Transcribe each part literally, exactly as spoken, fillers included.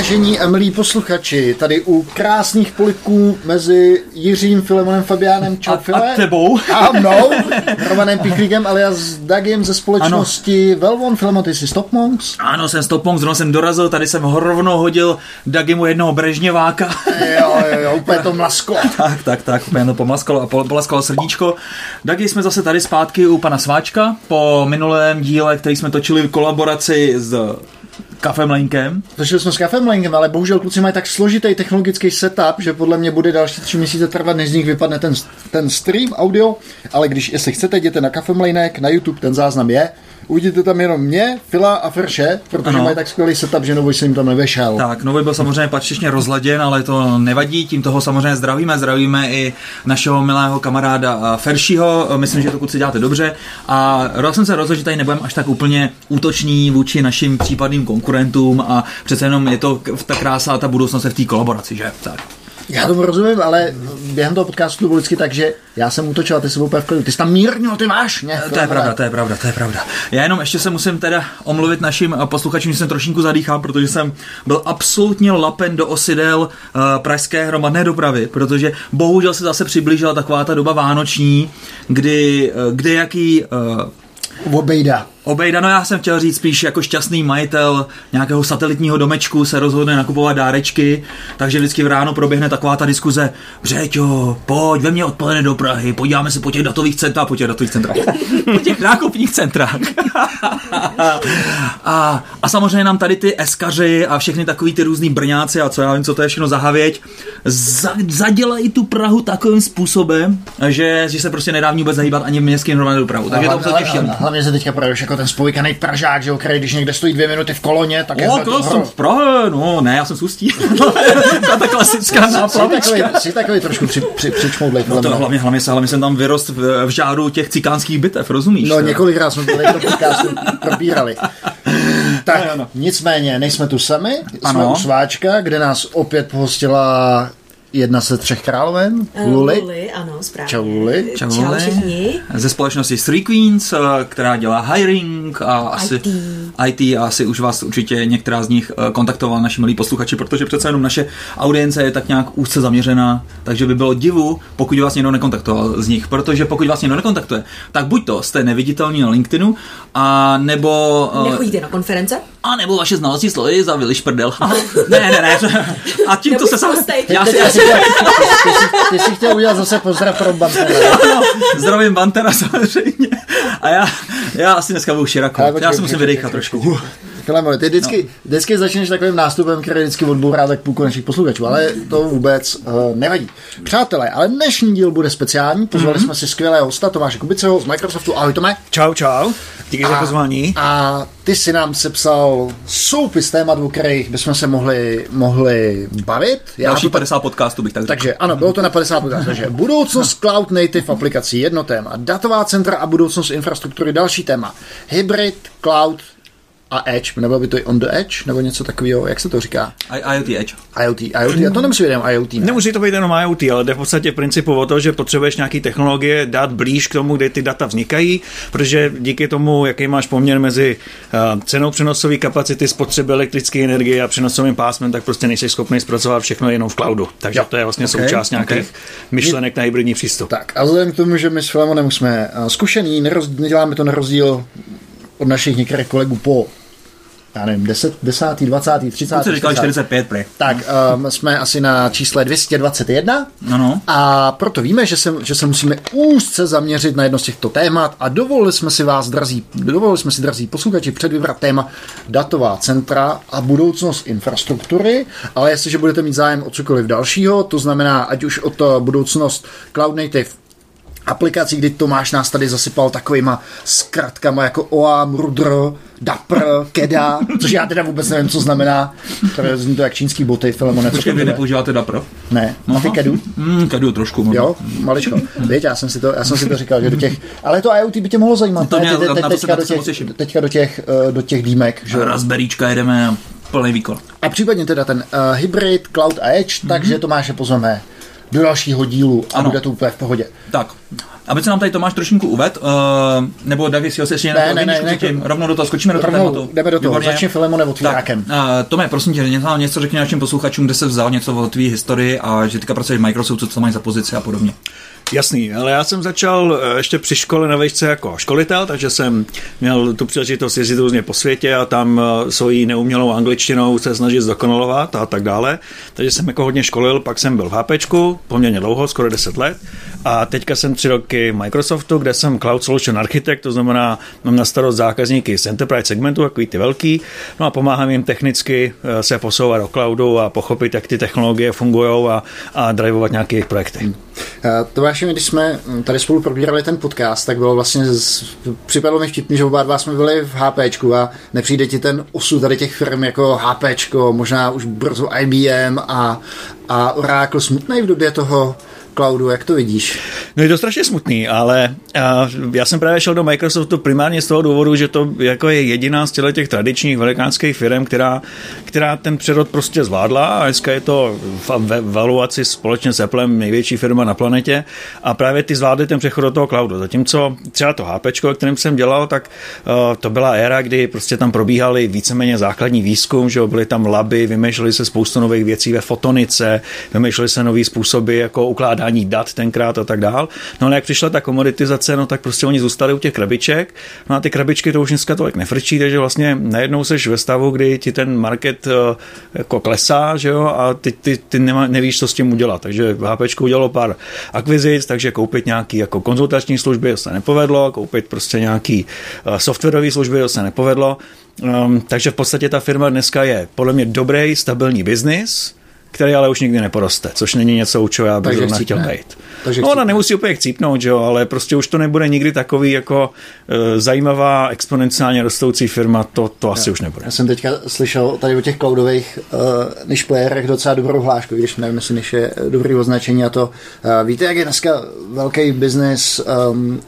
Vážení a milí posluchači, tady u krásných polivků mezi Jiřím Filemonem Fabiánem Čo a, a tebou a mnou, Romanem Pichlíkem alias Dagim ze společnosti Velvon. Filemon, ty jsi z Topmonks? Ano, jsem z Topmonks, zrovna jsem dorazil, tady jsem ho rovno hodil Dagimu jednoho brežněváka. Jo, jo, jo, úplně to mlasko. tak, tak, tak, úplně to pomlaskalo a polaskalo srdíčko. Dagi, jsme zase tady zpátky u pana Sváčka po minulém díle, který jsme točili v kolaboraci s Kafem Lenkem. Začali jsme s Kafem Lenkem, ale bohužel kluci mají tak složitý technologický setup, že podle mě bude další tři měsíce trvat, než z nich vypadne ten, ten stream audio, ale když jestli chcete, jděte na Kafem Lenek, na YouTube, ten záznam je. Uvidíte tam jenom mě, Fila a Ferše, protože ano. Mají tak skvělý setup, že Nový se jim tam nevešel. Tak, Nový byl samozřejmě patřičně rozladěn, ale to nevadí, tím toho samozřejmě zdravíme, zdravíme i našeho milého kamaráda Feršiho, myslím, že to kluci děláte dobře a rád jsem se rozhodl, že tady nebudeme až tak úplně útoční vůči našim případným konkurentům a přece jenom je to ta krása a ta budoucnost v té kolaboraci, že? Tak. Já tomu rozumím, ale během toho podcastu byl vždycky tak, že já jsem útočil a ty jsi úplně v klidu. Ty jsi tam mírnil, ty máš. Ne, to, to je pravda, to je pravda, to je pravda. Já jenom ještě se musím teda omluvit našim posluchačům, že jsem trošinku zadýchám, protože jsem byl absolutně lapen do osidel uh, pražské hromadné dopravy, protože bohužel se zase přiblížila taková ta doba vánoční, kdy, kdy jaký... Uh, Obejda. Obejda, no já jsem chtěl říct spíš jako šťastný majitel nějakého satelitního domečku se rozhodne nakupovat dárečky, takže vždycky v ráno proběhne taková ta diskuze, Břeťo, pojď ve mně odpoledne do Prahy, podíváme se po těch datových centrách, po těch datových centrách, po těch nákupních centrách. a, a samozřejmě nám tady ty eskaři a všechny takový ty různý brňáci a co já vím, co to je všechno za havěť, za, zadělají tu Prahu takovým způsobem, že, že se prostě nedá vůbec zahýbat ani v městském hromadnou dopravu. Takže to těším. Hlavně se teďka pravíš jako ten spovíkanej Pražák, že okrej, když někde stojí dvě minuty v koloně, tak o, je to... O, to jsem v Prahe, no ne, já jsem z Ústí. Ta klasická náplavička. Jsi takový trošku při, při, přičmoudlej. No to hlavně, hlavně, hlavně jsem tam vyrost v, v žáru těch cikánských bitev, rozumíš? No několikrát jsme tady to podcastu probírali. Tak no, no. Nicméně, nejsme tu sami, ano. Jsme u Sváčka, kde nás opět pohostila... Jedna se třech královen, Luli. Luli, ano, správně. Čau Luli. Čau všichni. Ze společnosti Three Queens, která dělá hiring a asi I T. I T a asi už vás určitě některá z nich kontaktovala naši milí posluchači, protože přece jenom naše audience je tak nějak úzce zaměřená, takže by bylo divu, pokud vás někdo nekontaktoval z nich, protože pokud vás někdo nekontaktuje, tak buď to jste neviditelní na LinkedInu, a nebo... Nechodíte na konference? A nebo vaše znalosti slovy zavili šprdel. ne, ne, ne. A tím to se sám... Ty jsi chtěl udělat zase pozdrav pro Bantera. No, zdravím Bantera samozřejmě. A já, já asi dneska budu širako. Já, já si musím vydejchat trošku. Filemone, ty vždycky, vždycky začneš takovým nástupem, který vždycky odbourá tak půlku našich posluchačů, ale to vůbec uh, nevadí. Přátelé, ale dnešní díl bude speciální. Pozvali mm-hmm. jsme si skvělého hosta Tomáše Kubiceho z Microsoftu. Ahoj Tome. Čau, čau. Díky za pozvání. A ty si nám sepsal soupis témat, o kterých bychom se mohli, mohli bavit. Já další to, padesát podcastů bych tak řekl. Takže ano, bylo to na padesát podcastů. Takže budoucnost no. cloud native aplikací, jedno téma. Datová centra a budoucnost infrastruktury, další téma. Hybrid, cloud a edge, nebylo by to i on the edge, nebo něco takového, jak se to říká? I- IoT edge. IoT, IoT, a to nemusí být jenom IoT. Ne? Nemusí to být jenom IoT, ale jde v podstatě principu o to, že potřebuješ nějaký technologie dát blíž k tomu, kde ty data vznikají, protože díky tomu, jaký máš poměr mezi uh, cenou přenosové kapacity, spotřeby elektrické energie a přenosovým pásmem, tak prostě nejsi schopný zpracovat všechno jenom v cloudu. Takže jo. To je vlastně okay, součást nějakých okay. myšlenek na hybridní přístup. Tak, a vzhledem k tomu, že my s Filemonem jsme zkušení, neroz, neděláme to na rozdíl od našich některých kolegů po já nevím, deset, deset, dvacet, třicet, no, říkali čtyřicet pět, prý. Tak, um, jsme asi na čísle dvě stě dvacet jedna no, no. A proto víme, že se, že se musíme úzce zaměřit na jedno z těchto témat a dovolili jsme si vás, drazí, dovolili jsme si, drazí posluchači, předvybrat téma datová centra a budoucnost infrastruktury, ale jestliže budete mít zájem o cokoliv dalšího, to znamená, ať už o to budoucnost cloud native aplikací, kdy Tomáš nás tady zasypal takovýma zkratkama jako O A M, R U D R, D A P R, Keda, což já teda vůbec nevím, co znamená. To zní to jak čínský boty, Filemone. Počkej, vy nepoužíváte D A P R? Ne. Aha. A ty Kedu? Mm, Kedu trošku. Možná. Jo, maličko. Víte, já jsem si to, já jsem si to říkal, že do těch... Ale to IoT by tě mohlo zajímat. To mě, te, te, teďka, do těch, teďka do těch, do těch dýmek. Že? Raspberryčka jedeme plný výkon. A případně teda ten uh, hybrid, cloud a edge, mm-hmm. takže Tomáše pozveme do dalšího dílu a ano. Bude to úplně v pohodě. Tak. Aby se nám tady Tomáš trošinku uved, uh, nebo Dagi si ho se ještě ne, ne, ne, ne, ne, rovnou do toho skočíme do tématu. Jdeme do toho, začni Filemonem otvírákem. Uh, Tome, prosím tě, něco, něco řekni našim posluchačům, kde se vzal něco o tvý historii a že teďka pracuješ v Microsoftu, co mají za pozici a podobně. Jasný, ale já jsem začal ještě při škole na vejšce jako školitel, takže jsem měl tu příležitost jezdit různě po světě a tam svojí neumělou angličtinou se snažit zdokonalovat a tak dále. Takže jsem jako hodně školil, pak jsem byl v HPčku, poměrně dlouho, skoro deset let a teďka jsem tři roky v Microsoftu, kde jsem Cloud Solution Architect, to znamená mám na starost zákazníky z Enterprise segmentu, takový ty velký, no a pomáhám jim technicky se posouvat do cloudu a pochopit, jak ty technologie fungují a, a drivovat nějaké jejich projekty. To váš, když jsme tady spolu probírali ten podcast, tak bylo vlastně, připadlo mi vtipný, že oba dva jsme byli v HPčku a nepřijde ti ten osud tady těch firm jako HPčko, možná už brzo I B M a, a Oracle smutnej v době toho cloudu, jak to vidíš? No je to strašně smutný, ale uh, já jsem právě šel do Microsoftu primárně z toho důvodu, že to jako je jediná z těch tradičních velikánských firm, která, která ten přerod prostě zvládla a dneska je to v valuaci společně s Applem největší firma na planetě a právě ty zvládly ten přechod do toho cloudu. Zatímco třeba to HPčko, kterým jsem dělal, tak uh, to byla éra, kdy prostě tam probíhaly víceméně základní výzkum, že byly tam laby, vymýšleli se spoustu nových věcí ve fotonice, vymýšleli se nový způsoby jako ukládání dat tenkrát a tak dál. No ale jak přišla ta komoditizace, no tak prostě oni zůstali u těch krabiček, no a ty krabičky to už dneska tolik nefrčí, takže vlastně najednou seš ve stavu, kdy ti ten market jako klesá, že jo, a ty, ty, ty nema, nevíš, co s tím udělat. Takže HPčko udělalo pár akvizic, takže koupit nějaký jako konzultační služby, to se nepovedlo, koupit prostě nějaký softwarové služby, to se nepovedlo. Um, takže v podstatě ta firma dneska je podle mě dobrý, stabilní biznis, který ale už nikdy neporoste, což není něco, u čeho já bych zrovna chtěl být. No ona nemusí úplně chcípnout, jo, ale prostě už to nebude nikdy takový jako e, zajímavá, exponenciálně rostoucí firma, to, to asi já, už nebude. Já jsem teďka slyšel tady o těch cloudových e, nišplayerech docela dobrou hlášku, když nevím, jestli než je dobrý označení a to. E, víte, jak je dneska velký biznis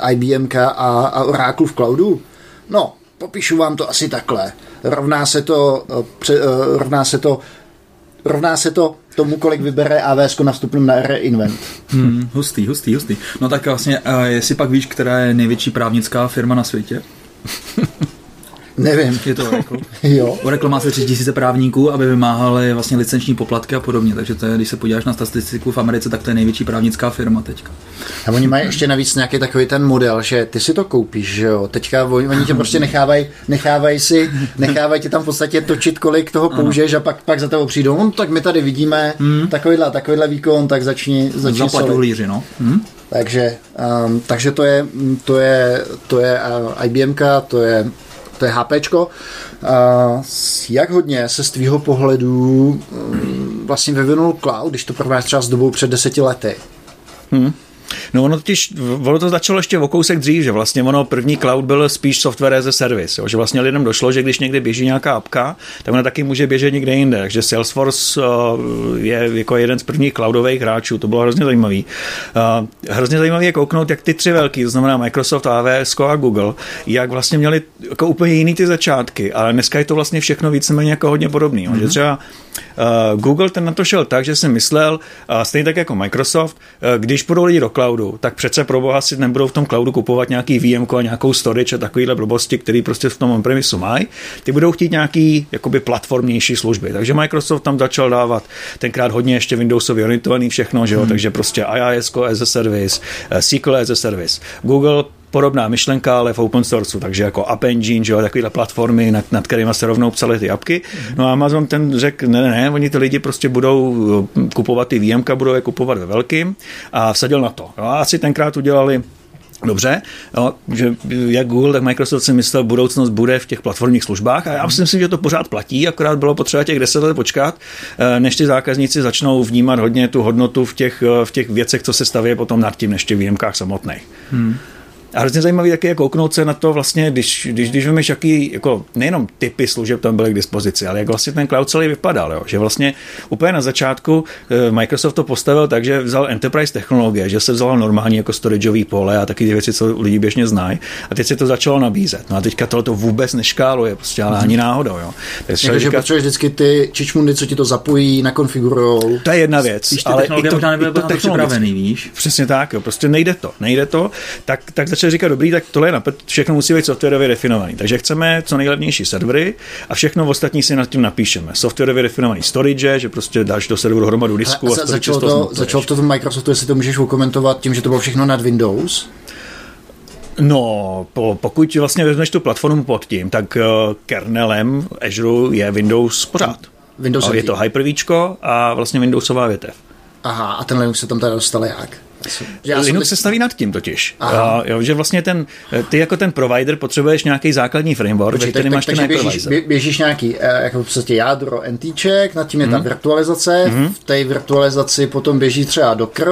e, IBMka a, a Oracle v cloudu? No, popíšu vám to asi takhle. Rovná se to, pře, e, rovná se to Rovná se to tomu, kolik vybere A W S na vstupném na reinvent. Hmm, hustý, hustý, hustý. No tak vlastně, uh, jestli pak víš, která je největší právnická firma na světě? Nevím. Je to Oracle. Jo. Oracle má se tři tisíce právníků, aby vymáhali vlastně licenční poplatky a podobně, takže to je, když se podíváš na statistiku v Americe, tak to je největší právnická firma teďka. A oni mají ještě navíc nějaký takový ten model, že ty si to koupíš, že jo, teďka oni tě prostě nechávají, nechávají si, nechávají tě tam v podstatě točit, kolik toho použiješ a pak, pak za tebou přijdou, no tak my tady vidíme hmm. takovýhle, takovýhle výkon, tak začni, začni zaplať uhlíři, no. Hmm. Takže, um, takže to je, to je, to je uh, IBMka, to je to je HPčko. Uh, jak hodně se z tvýho pohledu um, vlastně vyvinul cloud, když to prvnáš třeba s dobou před deseti lety? Hmm. No ono totiž, ono to začalo ještě o kousek dřív, že vlastně ono první cloud byl spíš software as a service, jo, že vlastně lidem došlo, že když někde běží nějaká apka, tak ona taky může běžet někde jinde, takže Salesforce je jako jeden z prvních cloudových hráčů, to bylo hrozně zajímavý. Hrozně zajímavý je kouknout, jak ty tři velký, to znamená Microsoft, A W S a Google, jak vlastně měli jako úplně jiný ty začátky, ale dneska je to vlastně všechno víceméně jako hodně podobný, mm-hmm. že třeba Google ten na to šel tak, že si myslel, stejně tak jako Microsoft, když budou lidi do cloudu, tak přece pro boha si nebudou v tom cloudu kupovat nějaký V M ko a nějakou storage a takovýhle blbosti, který prostě v tom on-premisu mají. Ty budou chtít nějaký jakoby platformnější služby. Takže Microsoft tam začal dávat tenkrát hodně ještě Windowsově orientovaný všechno, že jo? Hmm. Takže prostě I I S as a service, S Q L as a service. Google podobná myšlenka, ale v open sourceu, takže jako App Engine, že jo, takovýhle platformy, nad, nad kterými se rovnou psaly ty apky. No a Amazon ten řekl, ne, ne, ne, oni ty lidi prostě budou kupovat ty V M ka, budou je kupovat ve velkým a vsadil na to. No a asi tenkrát udělali dobře, no, že jak Google, tak Microsoft si myslel, budoucnost bude v těch platformních službách a já si myslím, že to pořád platí, akorát bylo potřeba těch deset let počkat, než ty zákazníci začnou vnímat hodně tu hodnotu v těch, v těch věcech, co se staví potom nad tím, než těch V M kách samotnej. Hmm. A hrozně zajímavý taky jako kouknout se na to vlastně, když, když, když vemeš, jaký, jako nejenom typy služeb tam byly k dispozici, ale jak vlastně ten cloud celý vypadal, jo? Že vlastně úplně na začátku Microsoft to postavil tak, že vzal enterprise technologie, že se vzala normální jako storageový pole a taky ty věci, co lidi běžně znají. A teď se to začalo nabízet. No a teďka tohle to vůbec neškáluje, prostě ale ani náhodou, jo. Takže říká... potřebuješ vždycky ty čičmundy, co ti to zapojí, nakonfigurujou. To je jedna věc, ale i to, možná nebyla připravený, víš? Přesně tak, jo, prostě nejde to, nejde to. Tak tak začal říkat, dobrý, tak tohle je napr- všechno musí být softwarově definovaný. Takže chceme co nejlevnější servery a všechno ostatní si nad tím napíšeme. Softwarově definovaný storage, že prostě dáš do serveru hromadu disku a, a, a začalo to, začalo to v Microsoftu, jestli to můžeš ukomentovat tím, že to bylo všechno nad Windows. No, po, pokud vlastně vezmeš tu platformu pod tím, tak uh, kernelem Azure je Windows pořád. Windows je to Hyper-Víčko a vlastně Windowsová větev. Aha, a ten Linux se tam tady dostal jak? Já Linux se staví nad tím totiž. A, jo, že vlastně ten, ty jako ten provider potřebuješ nějaký základní framework, Počkej, ve kterém tak, máš tak, ten hypervisor. Běžíš, běžíš nějaký eh, jako v podstatě jádro entíček, nad tím je mm. ta virtualizace, mm. v té virtualizaci potom běží třeba Docker,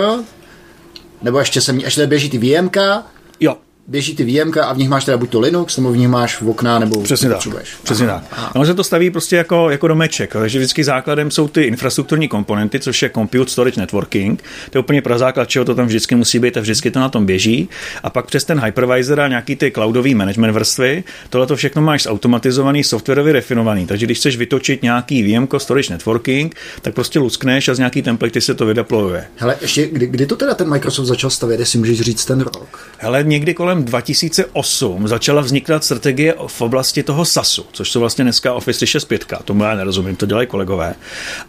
nebo ještě se ještě běží ty VMka. Jo. Běží ty výjemka a v nich máš teda buď to Linux, nebo v nich máš v okna, nebo přesně tak, přesně tak. No, že to staví prostě jako, jako domeček, takže vždycky základem jsou ty infrastrukturní komponenty, což je compute, storage, networking. To je úplně prazáklad, čeho to tam vždycky musí být a vždycky to na tom běží. A pak přes ten hypervisor a nějaký ty cloudový management vrstvy, tohle to všechno máš zautomatizovaný, softwarově refinovaný. Takže když chceš vytočit nějaký výjemko, storage, networking, tak prostě luskneš a z nějaký template se to vydapluje. Hele, ještě kdy, kdy to teda ten Microsoft začal stavět, jestli můžeš říct ten rok? Hele, někdy kolem dva tisíce osm začala vznikat strategie v oblasti toho SASu, což jsou vlastně dneska Office tři šest pět, tomu já nerozumím, to dělají kolegové.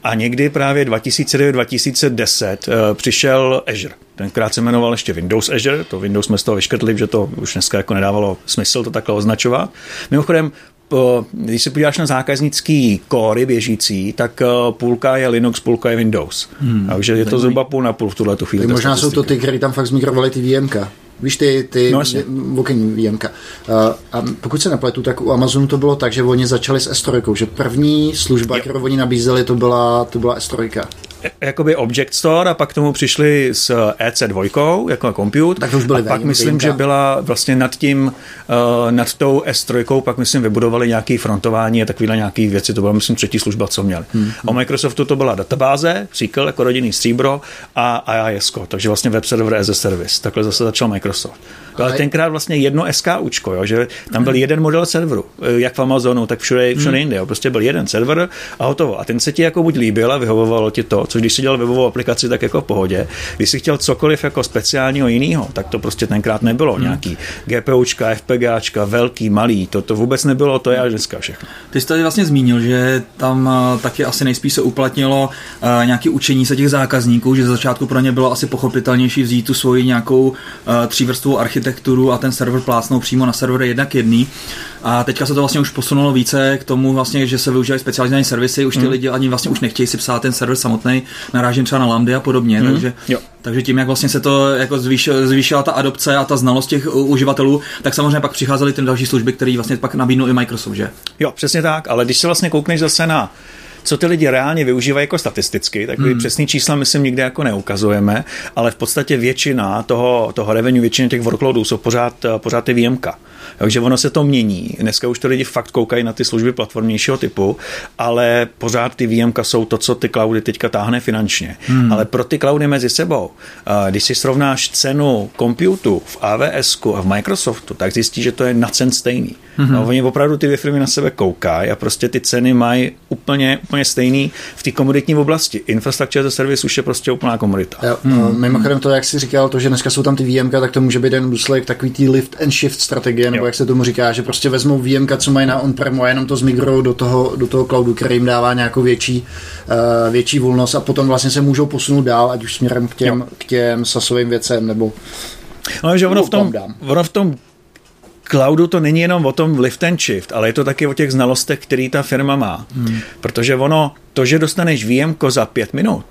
A někdy právě dva tisíce devět dva tisíce deset uh, přišel Azure. Tenkrát se jmenoval ještě Windows Azure, to Windows jsme z toho vyškrtli, že to už dneska jako nedávalo smysl to takhle označovat. Mimochodem, když se podíváš na zákaznický kóry běžící, tak půlka je Linux, půlka je Windows. Hmm, takže je to zhruba půl na půl v tuhle tu chvíli. Možná jsou to ty, které tam fakt zmigrovali ty VMka. Víš, ty, ty no, vokenní výjemka. A pokud se nepletu, tak u Amazonu to bylo tak, že oni začali s S tři, že první služba, jo, kterou oni nabízeli, to byla, to byla S tři. Jakoby Object Store a pak k tomu přišli s E C dva jako compute. Tak už byly a pak myslím, výjimka, že byla vlastně nad tím, uh, nad tou S tři, pak myslím vybudovali nějaké frontování a takovýhle nějaké věci. To byla myslím třetí služba, co měli. Hmm. A u Microsoftu to byla databáze, příkl jako rodinný stříbro a I I S, takže vlastně web server as a service. Takhle zase začal Microsoft. Ale tenkrát vlastně jedno SKUčko, jo, že tam byl hmm. jeden model serveru, jak v Amazonu, tak všude, všude hmm. jinde. Jo. Prostě byl jeden server a hotovo. A ten se ti jako buď líbil a vyhovovalo ti to, což když si dělal webovou aplikaci, tak jako v pohodě. Když si chtěl cokoliv jako speciálního jiného, tak to prostě tenkrát nebylo. Hmm. Nějaký GPUčka, FPGAčka, velký, malý, to, to vůbec nebylo, to je až dneska všechno. Ty jsi tady vlastně zmínil, že tam taky asi nejspíš se uplatnilo uh, nějaké učení se těch zákazníků, že z začátku pro ně bylo asi pochopitelnější vzít tu svoji nějakou uh, třívrstvovou architekturu a ten server plácnou přímo na server jednak jedný. A teďka se to vlastně už posunulo více k tomu vlastně, že se využívají specializované servisy, už ty hmm. lidi ani vlastně už nechtějí si psát ten server samotný, narážím třeba na lambdy a podobně, hmm. takže jo. Takže tím, jak vlastně se to jako zvýšila ta adopce a ta znalost těch uživatelů, tak samozřejmě pak přicházely ty další služby, které vlastně pak nabídnou i Microsoft, že? Jo, přesně tak, ale když se vlastně koukneš zase na co ty lidi reálně využívají jako statisticky, tak hmm. přesný čísla my si nikde jako neukazujeme, ale v podstatě většina toho, toho revenue, většina těch workloadů jsou pořád, pořád ty výjemka. Takže ono se to mění. Dneska už to lidi fakt koukají na ty služby platformnějšího typu, ale pořád ty výjemka jsou to, co ty cloudy teďka táhne finančně. Hmm. Ale pro ty cloudy mezi sebou, když si srovnáš cenu computu v AWSku a v Microsoftu, tak zjistíš, že to je na cen stejný. Hmm. No, oni opravdu ty dvě firmy na sebe koukají a prostě ty ceny mají úplně, úplně stejný v té komoditní oblasti. Infrastructure as a service už je prostě úplná komodita. Jo, hmm. Mimochodem to, jak jsi říkal, to, že dneska jsou tam ty výjemka, tak to může být jen důsledek takový tý lift and shift strategie, nebo jak se tomu říká, že prostě vezmou výjemka, co mají na on-prem a jenom to zmigrou do toho, do toho cloudu, který jim dává nějakou větší, uh, větší volnost a potom vlastně se můžou posunout dál, ať už směrem k těm, k těm SASovým věcem, nebo... No, že ono v tom, ono v tom cloudu to není jenom o tom lift and shift, ale je to taky o těch znalostech, který ta firma má. Hmm. Protože ono, to, že dostaneš výjemko za pět minut,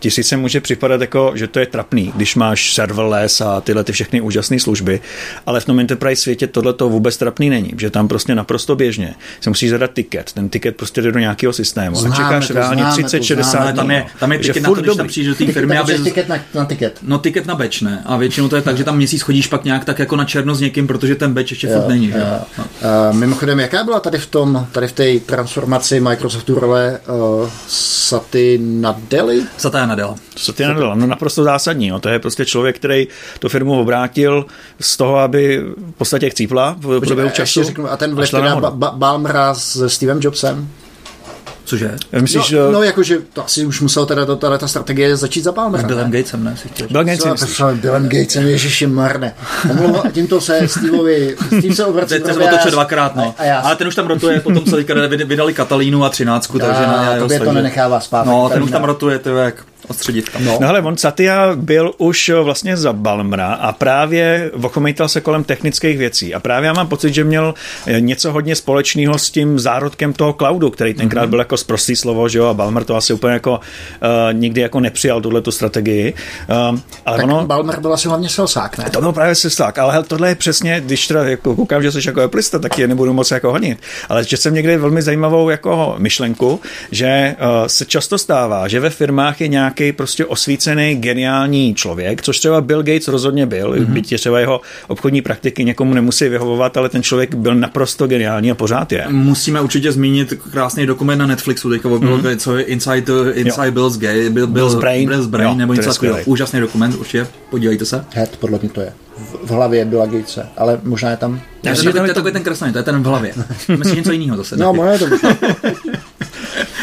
ti sice může připadat jako, že to je trapný, když máš serverless a tyhle ty všechny úžasné služby, ale v tom enterprise světě tohle to vůbec trapný není, že tam prostě naprosto běžně se musíš zadat ticket, ten ticket prostě jde do nějakého systému. Známe, čekáš to, reálně třicet, šedesát, tam je, tam je ticket na to, když tam přijdeš do té firmy. Aby z... ticket na, na ticket. No ticket na batch, ne? A většinou to je tak, že tam měsíc chodíš pak nějak tak jako na černo s někým, protože ten batch ještě furt není. Jo. No. Uh, mimochodem, jaká byla tady v tom, tady v té transformaci Microsoftu role uh, Satya Nadelly? Satya Nadella. Satya Nadella, no naprosto zásadní. Jo. To je prostě člověk, který tu firmu obrátil z toho, aby v podstatě chcípla v průběhu času. Řeknu, a ten vliv na ba- ba- Balmera se Stevem Jobsem? Cože? Myslíš, no, no jakože to asi už musela teda, teda ta strategie začít za Balmera. S Billem Gatesem, ne? Bill Gatesem, myslíš? Billem Gatesem, ježišimarne. Tímto se Steveovi, s tím se obrací. Teď se otočil dvakrát, no. A, a ale ten už tam rotuje, potom se vydali Katalínu a třináctku, takže na to to nenechává spát. No, ten už tam rotuje, to je jak... No. no hele, on Satya byl už vlastně za Balmera a právě ochomejtal se kolem technických věcí a právě já mám pocit, že měl něco hodně společného s tím zárodkem toho cloudu, který tenkrát mm-hmm. byl jako zprostý slovo, že jo, a Balmer to asi úplně jako uh, nikdy jako nepřijal tuhletu strategii. Um, ale tak ono, Balmer byl asi hlavně selsák, ne? To byl právě selsák, ale hele, tohle je přesně, když teda jako koukám, že jsi jako plista, tak je nebudu moc jako honit, ale že jsem někde velmi zajímavou jako myšlenku, že uh, se často stává, že ve firmách je nějak prostě osvícený, geniální člověk, což třeba Bill Gates rozhodně byl, mm-hmm. byť třeba jeho obchodní praktiky někomu nemusí vyhovovat, ale ten člověk byl naprosto geniální a pořád je. Musíme určitě zmínit krásný dokument na Netflixu, teďka mm-hmm. co je Inside, Inside Bill's, Gay, Bill, Bill's Brain, Bill's Brain jo, nebo něco takového. Úžasný dokument, určitě, podívejte se. Head, podle mě to je. V hlavě Billa Gatese, ale možná je tam... Já, to je takový to... ten kreslený, to je ten v hlavě. Myslíš něco jiného zase. No, možná je to možná.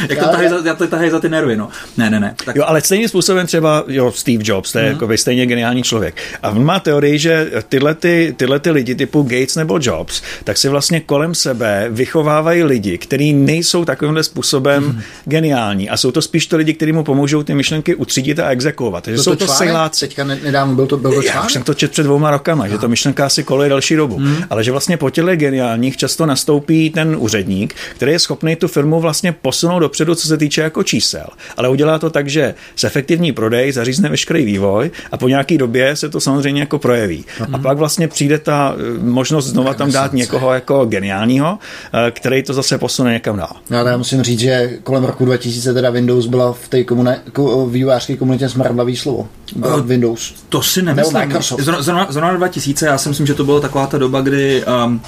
Jak to tahají za, tahaj za ty nervy, no. Ne, ne, ne. Tak. Jo, ale stejným způsobem třeba jo, Steve Jobs, to je mm-hmm. jakoby stejně geniální člověk. A on má teorii, že tyhle, ty, tyhle ty lidi typu Gates nebo Jobs, tak si vlastně kolem sebe vychovávají lidi, kteří nejsou takovýmhle způsobem mm-hmm. geniální. A jsou to spíš ty lidi, kteří mu pomůžou ty myšlenky utřídit a exekuovat. Takže to jsou to sejláci. Teďka nedávno byl to byl to Já už jsem to četl před dvouma rokama, no. Že to myšlenka asi koluje další dobu. Mm-hmm. Ale že vlastně po těle geniálních často nastoupí ten úředník, který je schopný tu firmu vlastně posunout dopředu, co se týče jako čísel. Ale udělá to tak, že se efektivní prodej zařízne veškerý vývoj a po nějaký době se to samozřejmě jako projeví. Mm-hmm. A pak vlastně přijde ta možnost znova tam dát někoho jako geniálního, který to zase posune někam dál. Já, já musím říct, že kolem roku dva tisíce teda Windows byla v té komune, vývojářské komunitě smradlavý slovo. Uh, Windows. To si nemyslím. Zrovna dva tisíce, já si myslím, že to byla taková ta doba, kdy um,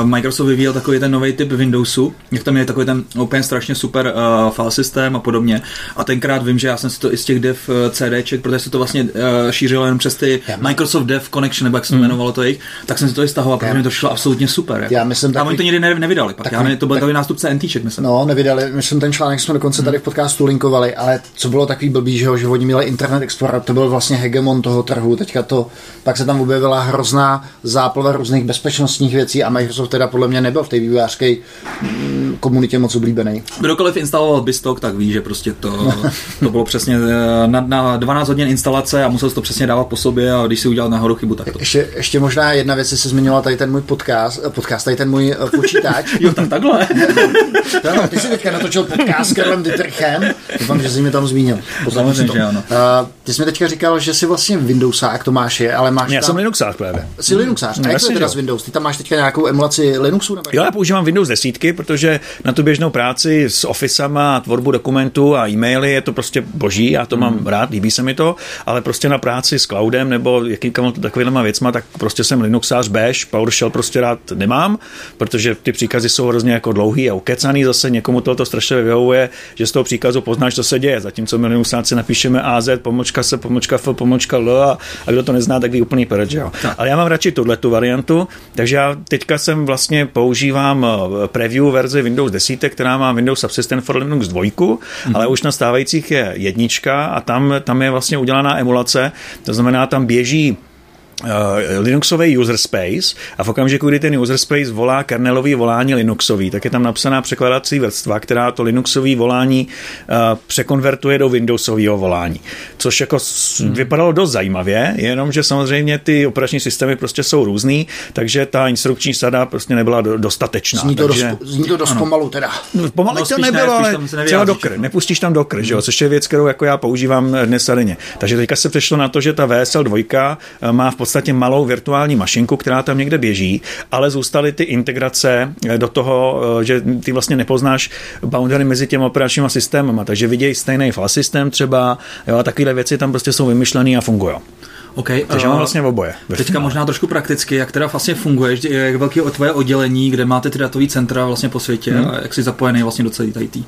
uh, Microsoft vyvíjel takový ten nový typ Windowsu, jak tam je takový ten úplně strašně super Uh, file systém a podobně. A tenkrát vím, že já jsem si to i z těch dev CDček, protože se to vlastně uh, šířilo jenom přes ty Microsoft Dev Connection, nebo jak se to jmenovalo to jejich, tak jsem si to i stahoval, protože mi to šlo absolutně super. Jako. Já myslím, tam oni to nikdy nevydali. Pak. Já my, to byl takový nástupce N T ček, myslím. No, nevydali. Myslím, ten článek jsme dokonce tady v podcastu linkovali, ale co bylo takový blbý, že, ho, že oni měli Internet Explorer, to byl vlastně hegemon toho trhu. Teďka to, pak se tam objevila hrozná záplava různých bezpečnostních věcí a Microsoft teda podle mě nebyl v té vývojářské komunitě moc oblíbený. Kdokoliv instaloval Bistok, tak ví, že prostě to, to bylo přesně na, na dvanáct hodin instalace a musel to přesně dávat po sobě a když si udělal nahoru chybu, tak to. Ještě, ještě možná jedna věc, jestli se zmiňovala tady ten můj podcast, podcast tady ten můj počítač. Jo, tak takhle. No, ty jsi teďka natočil podcast s Karlem Dietrichem. Doufám, že jsi mě tam zmínil. Samozřejmě, že ano. Uh, ty jsi mi teďka říkal, že jsi vlastně Windowsák, Tomáš je, ale máš... Já tam... jsem Linuxák právě. Jsi Linuxář. A jak to teda z Windows? Ty tam máš teďka nějakou emulaci Linuxu? Nebo jo, já používám Windows desítky, protože na tu běžnou práci s Officema a tvorbu dokumentů a e-maily je to prostě boží, já to mm. mám rád, líbí se mi to, ale prostě na práci s cloudem nebo jakýmkoliv takovýma věcma, tak prostě jsem Linuxář, bash, PowerShell prostě rád nemám, protože ty příkazy jsou hrozně jako dlouhý a ukecaný, zase někomu tohoto strašně vyhovuje, že z toho příkazu poznáš, co se děje, zatímco my Linuxáci napíšeme A Z, pomočka se, pomočka F, pomočka L a, a kdo to nezná, tak ví úplný pereč, jo. Ale já mám radši tuhle tu variantu, takže já teďka jsem vlastně používám preview verzi Windows deset, která má Windows Subsystem for Linux dva, mm-hmm. ale už na stávajících je jednička a tam, tam je vlastně udělaná emulace, to znamená, tam běží Linuxový user space a v okamžiku, kdy ten user space volá kernelový volání Linuxový, tak je tam napsaná překladací vrstva, která to Linuxový volání uh, překonvertuje do Windowsového volání. Což jako hmm. vypadalo dost zajímavě, jenomže samozřejmě ty operační systémy prostě jsou různý, takže ta instrukční sada prostě nebyla dostatečná. Zní to, takže, dost, zní to dost pomalu teda. No, pomalu no, to nebylo, ne, ale se třeba Docker, nepustíš tam Docker, hmm. což je věc, kterou jako já používám dnes a denně. Takže teďka se přešlo na to, že ta V S L dva má v podstatě malou virtuální mašinku, která tam někde běží, ale zůstaly ty integrace do toho, že ty vlastně nepoznáš boundary mezi těmi operačními systémama, takže vidějí stejný file systém třeba, jo, a takovéhle věci tam prostě jsou vymyšlené a fungují. Okay, takže mám vlastně oboje. Teďka možná trošku prakticky, jak teda vlastně funguje, jak velký je tvoje oddělení, kde máte ty datový centra vlastně po světě hmm. a jak jsi zapojený vlastně do celé I T.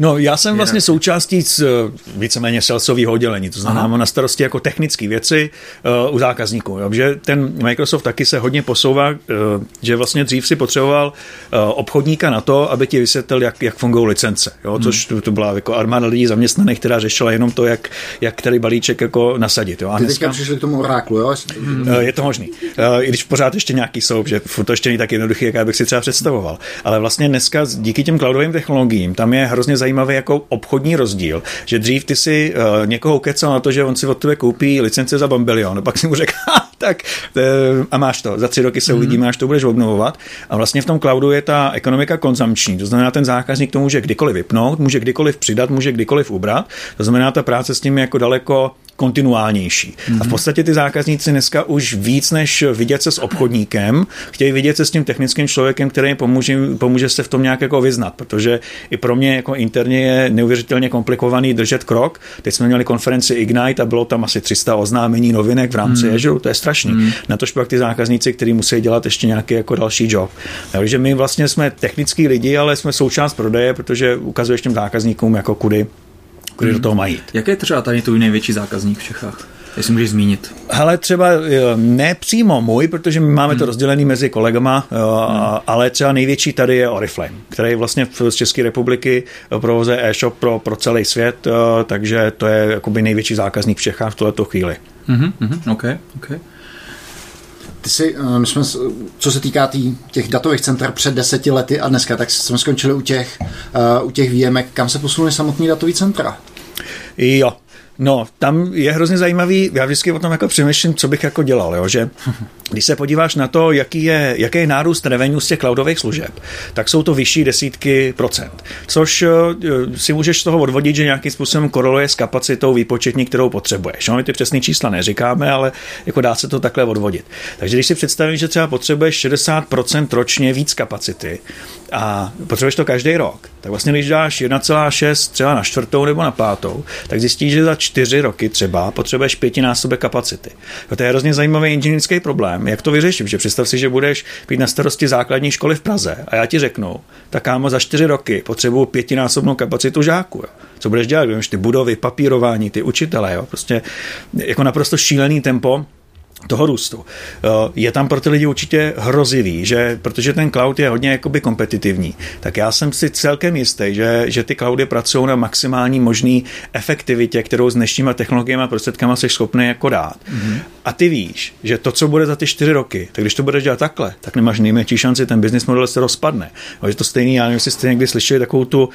No, já jsem vlastně součástí z víceméně salesového oddělení, to znamená, mám na starosti jako technické věci uh, u zákazníků. Jo? Že ten Microsoft taky se hodně posouvá, uh, že vlastně dřív si potřeboval uh, obchodníka na to, aby ti vysvětlil, jak, jak fungují licence. Jo? Což to, to byla jako armáda lidí zaměstnaných, která řešila jenom to, jak, jak který balíček jako nasadit. Jo? A ty teďka přišli k tomu Oraclu, jo? Uh, je to možný. Uh, I když pořád ještě nějaký jsou, že to ještě není tak jednoduchý, jak já bych si třeba představoval. Ale vlastně dneska díky těm cloudovým technologiím tam je hrozně zajímavý jako obchodní rozdíl, že dřív ty si uh, někoho kecal na to, že on si od tebe koupí licence za bambilion, pak si mu řekl, tak t- a máš to, za tři roky se uvidíme, až to budeš obnovovat. A vlastně v tom cloudu je ta ekonomika konzumční, to znamená, ten zákazník to může kdykoliv vypnout, může kdykoliv přidat, může kdykoliv ubrat, to znamená, ta práce s tím je jako daleko kontinuálnější. Mm-hmm. A v podstatě ty zákazníci dneska už víc než vidět se s obchodníkem, chtějí vidět se s tím technickým člověkem, který pomůže, pomůže se v tom nějak jako vyznat, protože i pro mě jako interně je neuvěřitelně komplikovaný držet krok. Teď jsme měli konferenci Ignite a bylo tam asi tři sta oznámení novinek v rámci mm-hmm. Azure, to je strašný. Mm-hmm. Na to pak ty zákazníci, kteří musí dělat ještě nějaký jako další job. Takže my vlastně jsme technický lidi, ale jsme součást prodeje, protože ukazuješ těm zákazníkům jako kudy kdy do toho mají. Jaký je třeba tady tvůj největší zákazník v Čechách? Jestli můžeš zmínit. Hele, třeba ne přímo můj, protože my máme hmm. to rozdělený mezi kolegama, hmm. ale třeba největší tady je Oriflame, který vlastně z České republiky provozuje e-shop pro, pro celý svět, takže to je jakoby největší zákazník v Čechách v tuhleto chvíli. Mhm, mhm, ok, ok. Ty si, my jsme, co se týká tý, těch datových center před deseti lety a dneska, tak jsme skončili u těch, uh, u těch výjemek. Kam se posunuly samotný datový centra? Jo, no, tam je hrozně zajímavý, já vždycky o tom jako přemýšlím, co bych jako dělal, jo, že když se podíváš na to, jaký je, jaký je nárůst revenue z těch cloudových služeb, tak jsou to vyšší desítky procent, což si můžeš z toho odvodit, že nějakým způsobem koroluje s kapacitou výpočetní, kterou potřebuješ. No, my ty přesný čísla neříkáme, ale jako dá se to takhle odvodit. Takže když si představím, že třeba potřebuješ šedesát procent ročně víc kapacity a potřebuješ to každý rok, tak vlastně když dáš jedna celá šest třeba na čtvrtou nebo na pátou, tak zjistíš, že za čtyři roky třeba potřebuješ pětinásobek kapacity. To je hrozně zajímavý inženýrský problém. Jak to vyřeším? Že představ si, že budeš být na starosti základní školy v Praze a já ti řeknu, tak kámo, za čtyři roky potřebuju pětinásobnou kapacitu žáků. Jo. Co budeš dělat? Budeš ty budovy, papírování, ty učitele, jo. Prostě jako naprosto šílený tempo toho růstu. Je tam pro ty lidi určitě hrozivý, že protože ten cloud je hodně jakoby kompetitivní, tak já jsem si celkem jistý, že, že ty cloudy pracují na maximální možný efektivitě, kterou s dnešníma technologiemi a prostředkama jsi schopný jako dát. Mm-hmm. A ty víš, že to, co bude za ty čtyři roky, tak když to budeš dělat takhle, tak nemáš nejmenší šanci, ten business model se rozpadne. Je to stejný, já nevím, jestli jste někdy slyšeli takovou tu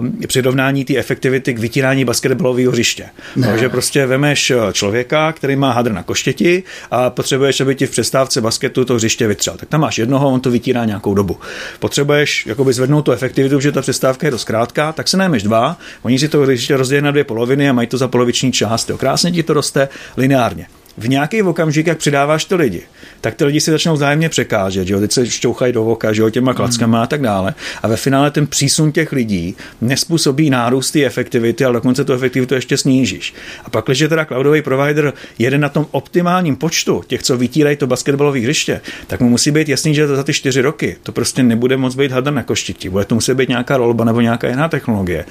um, přirovnání té efektivity k vytírání basketbalového hřiště. Takže prostě vemeš člověka, který má hadr na koštěti a potřebuješ, aby ti v přestávce basketu to hřiště vytřel. Tak tam máš jednoho, on to vytírá nějakou dobu. Potřebuješ jakoby zvednout tu efektivitu, že ta přestávka je dost krátká, tak se najmeš dva, oni si to hřiště rozdělí na dvě poloviny a mají to za poloviční část. Jo, krásně ti to roste lineárně. V nějaký okamžik, jak přidáváš ty lidi, tak ty lidi si začnou vzájemně překážet, že jo? Teď se šťouchají do voka, že jo? Těma klackama a tak dále. A ve finále ten přísun těch lidí nespůsobí nárůst té efektivity, ale dokonce tu efektivitu ještě snížíš. A pak, když je teda cloudový provider jeden na tom optimálním počtu těch, co vytírají to basketbalové hřiště, tak mu musí být jasný, že za ty čtyři roky to prostě nebude moc být hadr na koštěti. Bude to muset být nějaká rolba nebo nějaká jiná technologie.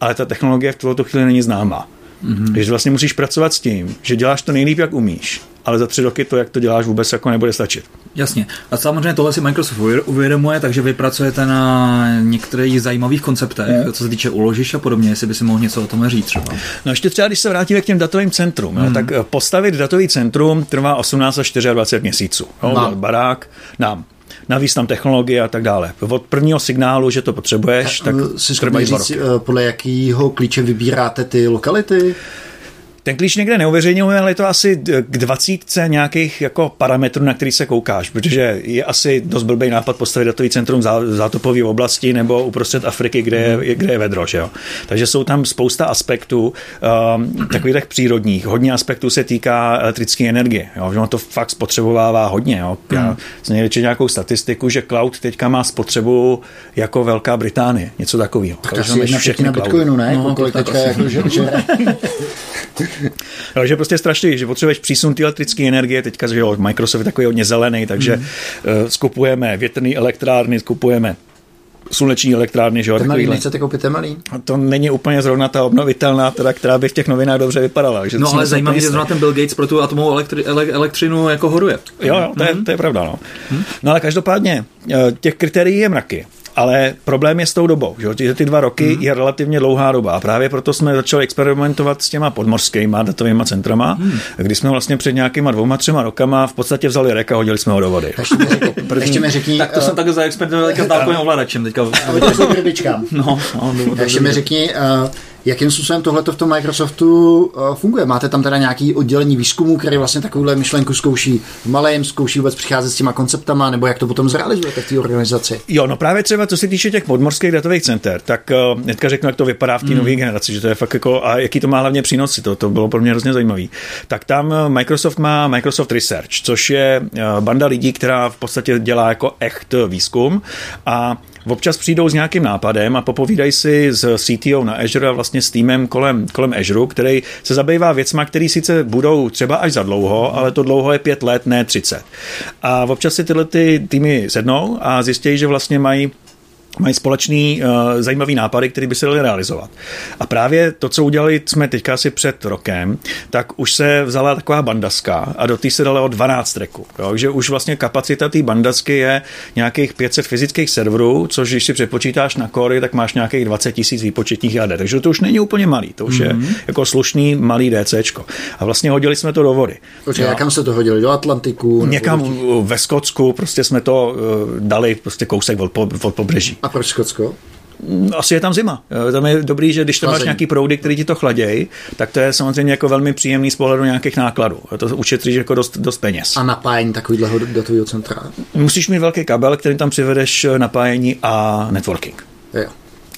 Ale ta technologie v tuto chvíli není známá. Mm-hmm. Že vlastně musíš pracovat s tím, že děláš to nejlíp, jak umíš. ale za tři roky to, jak to děláš, vůbec jako nebude stačit. Jasně. A samozřejmě tohle si Microsoft uvědomuje, takže vy pracujete na některých zajímavých konceptech, mm. co se týče uložiš a podobně, jestli by si mohl něco o tom říct třeba. No ještě třeba, když se vrátíme k těm datovým centrum, mm. no, tak postavit datový centrum trvá osmnáct až dvacet čtyři měsíců. No, no. Barák nám. Navíc tam technologie a tak dále. Od prvního signálu, že to potřebuješ, tak trvají dva roky. Podle jakého klíče vybíráte ty lokality? Ten klíč někde neuvěřejňujeme, ale je to asi k dvacítce nějakých jako parametrů, na který se koukáš, protože je asi dost blbej nápad postavit datový centrum v zátopové oblasti nebo uprostřed Afriky, kde je, kde je vedro. Že jo? Takže jsou tam spousta aspektů um, takových přírodních. Hodně aspektů se týká elektrické energie. Jo? Že ono to fakt spotřebovává hodně. Jo? Já jsem někde četl nějakou statistiku, že cloud teďka má spotřebu jako Velká Británie. Něco takového. Tak to asi všechny Bitcoinu, ne? No, kolik teďka jako, že... No, že prostě strašný, že potřebuješ přísun té elektrické energie, teďka že jo, Microsoft je takový hodně zelený, takže mm. uh, skupujeme větrné elektrárny, skupujeme sluneční elektrárny. Že jo, temelín, nechcete koupit temelín? To není úplně zrovna ta obnovitelná, teda, která by v těch novinách dobře vypadala. Že no ale zajímavý, že zrovna ten Bill Gates pro tu atomovou elektri- ele- elektřinu jako horuje. Jo, jo to, mm. je, to je pravda. No, mm. no ale každopádně těch kritérií je mraky. Ale problém je s tou dobou, že ty dva roky mm. je relativně dlouhá doba a právě proto jsme začali experimentovat s těma podmořskýma datovýma centrama, mm. kdy jsme vlastně před nějakýma dvouma, třema rokama v podstatě vzali rek a hodili jsme ho do vody. Ještě mi řekni. První... Řekni tak to uh... jsem takhle zaexperimentoval s dálkovým ovladačem teďka. Hodil jsem rybičkám. No, no, no, ještě mi řekni, uh, jakým způsobem tohleto v tom Microsoftu uh, funguje? Máte tam teda nějaký oddělení výzkumu, který vlastně takovouhle myšlenku zkouší v malém, zkouší vůbec přicházet s těma konceptama, nebo jak to potom zrealizujete v té organizaci? Jo, no právě třeba co se týče těch podmořských datových center, tak uh, netka řeknu, jak to vypadá v té mm. nové generaci, že to je fakt jako, a jaký to má hlavně přínosy, to, to bylo pro mě hrozně zajímavý. Tak tam Microsoft má Microsoft Research, což je uh, banda lidí, která v podstatě dělá jako echt výzkum a občas přijdou s nějakým nápadem a popovídají si s C T O na Azure a vlastně s týmem kolem, kolem Azure, který se zabývá věcma, které sice budou třeba až za dlouho, ale to dlouho je pět let, ne třicet. A občas si tyhle ty týmy sednou a zjistějí, že vlastně mají mají společný uh, zajímavý nápady, které by se daly realizovat. A právě to, co udělali jsme teďka asi před rokem, tak už se vzala taková bandaska a do té se dalo dvanáct tracků. Takže už vlastně kapacita té bandasky je nějakých pět set fyzických serverů, což když si přepočítáš na kory, tak máš nějakých dvacet tisíc výpočetních jader. Takže to už není úplně malý, to už mm-hmm. je jako slušný malý DCčko. A vlastně hodili jsme to do vody. Počkej, no. Kam se to hodili? Do Atlantiku? Někam ve Skotsku, prostě jsme to uh, dali prostě kousek od, po, od pobřeží. A proč Skotsko? Asi je tam zima. Tam je dobrý, že když tam máš nějaký proudy, který ti to chladějí, tak to je samozřejmě jako velmi příjemný z pohledu nějakých nákladů. To ušetříš jako dost, dost peněz. A napájení takovýhleho datového centra? Musíš mít velký kabel, který tam přivedeš napájení a networking. Jo.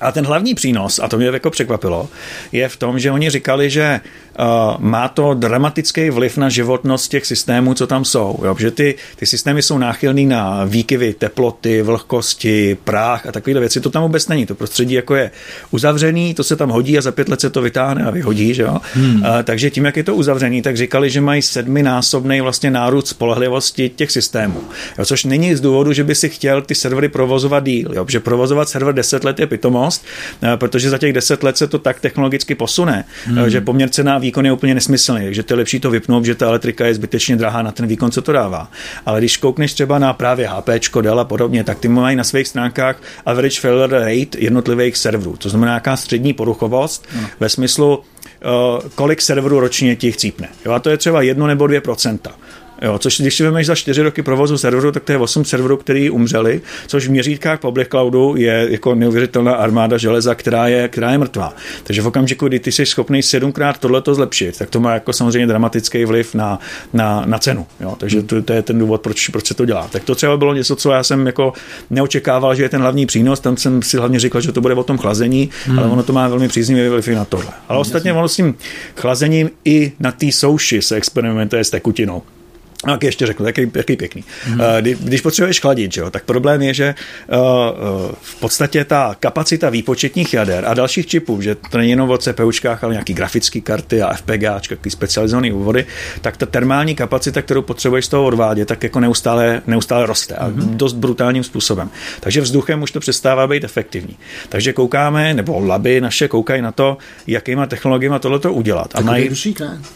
A ten hlavní přínos, a to mě jako překvapilo, je v tom, že oni říkali, že uh, má to dramatický vliv na životnost těch systémů, co tam jsou. Jo? Že ty, ty systémy jsou náchylný na výkyvy teploty, vlhkosti, prach a takovéhle věci. To tam vůbec není. To prostředí jako je uzavřený, to se tam hodí a za pět let se to vytáhne a vyhodí. Že jo? Hmm. Uh, takže tím, jak je to uzavřený, tak říkali, že mají sedminásobnej vlastně nárůst spolehlivosti těch systémů. Jo? Což není z důvodu, že by si chtěl ty servery provozovat díl. Jo? Že provozovat server deset let je pitomost, protože za těch deset let se to tak technologicky posune, hmm. že poměr cena a výkon je úplně nesmyslný, takže to je lepší to vypnout, že ta elektrika je zbytečně drahá na ten výkon, co to dává. Ale když koukneš třeba na právě HPčko, Dell a podobně, tak ty mají na svých stránkách average failure rate jednotlivých serverů, to znamená nějaká střední poruchovost hmm. ve smyslu, kolik serverů ročně ti chcípne. Jo, a to je třeba jedno nebo dvě procenta. Jo, což když si vemeš za čtyři roky provozu serveru, tak to je osm serverů, který umřeli, což v měřítkách public cloudu je jako neuvěřitelná armáda železa, která je, která je mrtvá. Takže v okamžiku, kdy ty jsi schopný sedmkrát tohleto zlepšit, tak to má jako samozřejmě dramatický vliv na, na, na cenu. Jo, takže to, to je ten důvod, proč, proč se to dělá. Tak to třeba bylo něco, co já jsem jako neočekával, že je ten hlavní přínos, tam jsem si hlavně říkal, že to bude o tom chlazení, hmm. ale ono to má velmi příznivý vliv i na tohle. Ale ostatně ono s tím chlazením i na té souši se experimentuje s tekutinou. A ještě řeknu, jaký, jaký pěkný. Hmm. Když potřebuješ chladit, jo, tak problém je, že uh, v podstatě ta kapacita výpočetních jader a dalších čipů, že to není jenom o CPUčkách, ale nějaký grafické karty a FPGAčka, jaký specializovaný úvody, tak ta termální kapacita, kterou potřebuješ z toho odvádět, tak jako neustále, neustále roste a hmm. dost brutálním způsobem. Takže vzduchem už to přestává být efektivní. Takže koukáme, nebo laby naše koukají na to, jakýma technologiemi tohleto udělat. A mají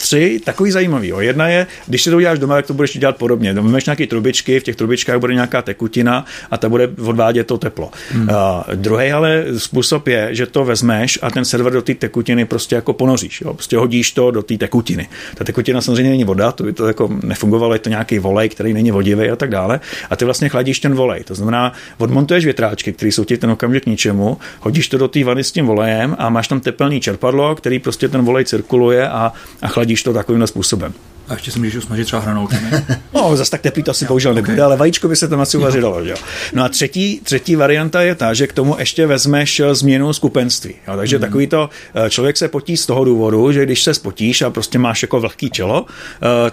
tři takový zajímavý. Jedna je, když si to uděláš doma, jak to budeš dělat podobně. Máš nějaké trubičky, v těch trubičkách bude nějaká tekutina a ta bude odvádět to teplo. Hmm. A druhý ale způsob je, že to vezmeš a ten server do té tekutiny prostě jako ponoříš. Jo? Prostě hodíš to do té tekutiny. Ta tekutina samozřejmě není voda, to by to jako nefungovalo, je to nějaký volej, který není vodivý a tak dále. A ty vlastně chladíš ten volej. To znamená, odmontuješ větráčky, které jsou ti ten okamžik k ničemu, hodíš to do té vany s tím volejem a máš tam tepelný čerpadlo, který prostě ten volej cirkuluje a, a chladíš to takovým způsobem. A ještě si můžeš usmažit třeba hranolky, ne? No, zase tak teplý to asi no, bohužel okay. nebude, ale vajíčko by se tam asi uvařilo. No. no a třetí, třetí varianta je ta, že k tomu ještě vezmeš změnu skupenství. Jo, takže mm. takový to, člověk se potí z toho důvodu, že když se spotíš a prostě máš jako vlhký čelo,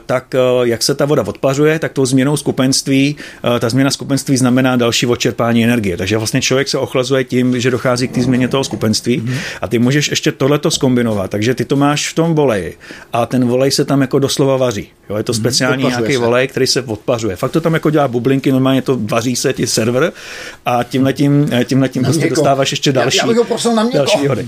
tak jak se ta voda odpařuje, tak tou změnou skupenství, ta změna skupenství znamená další odčerpání energie. Takže vlastně člověk se ochlazuje tím, že dochází k té změně toho skupenství mm. a ty můžeš ještě tohleto zkombinovat. Takže ty to máš v tom voleji a ten volej se tam jako doslova vaří. Jo, je to speciální odpařuje nějaký se. Volej, který se odpařuje. Fakt to tam jako dělá bublinky, normálně to vaří se ti server a tímhletím, tímhletím prostě dostáváš ještě další, já, já bych ho poslal na další hody.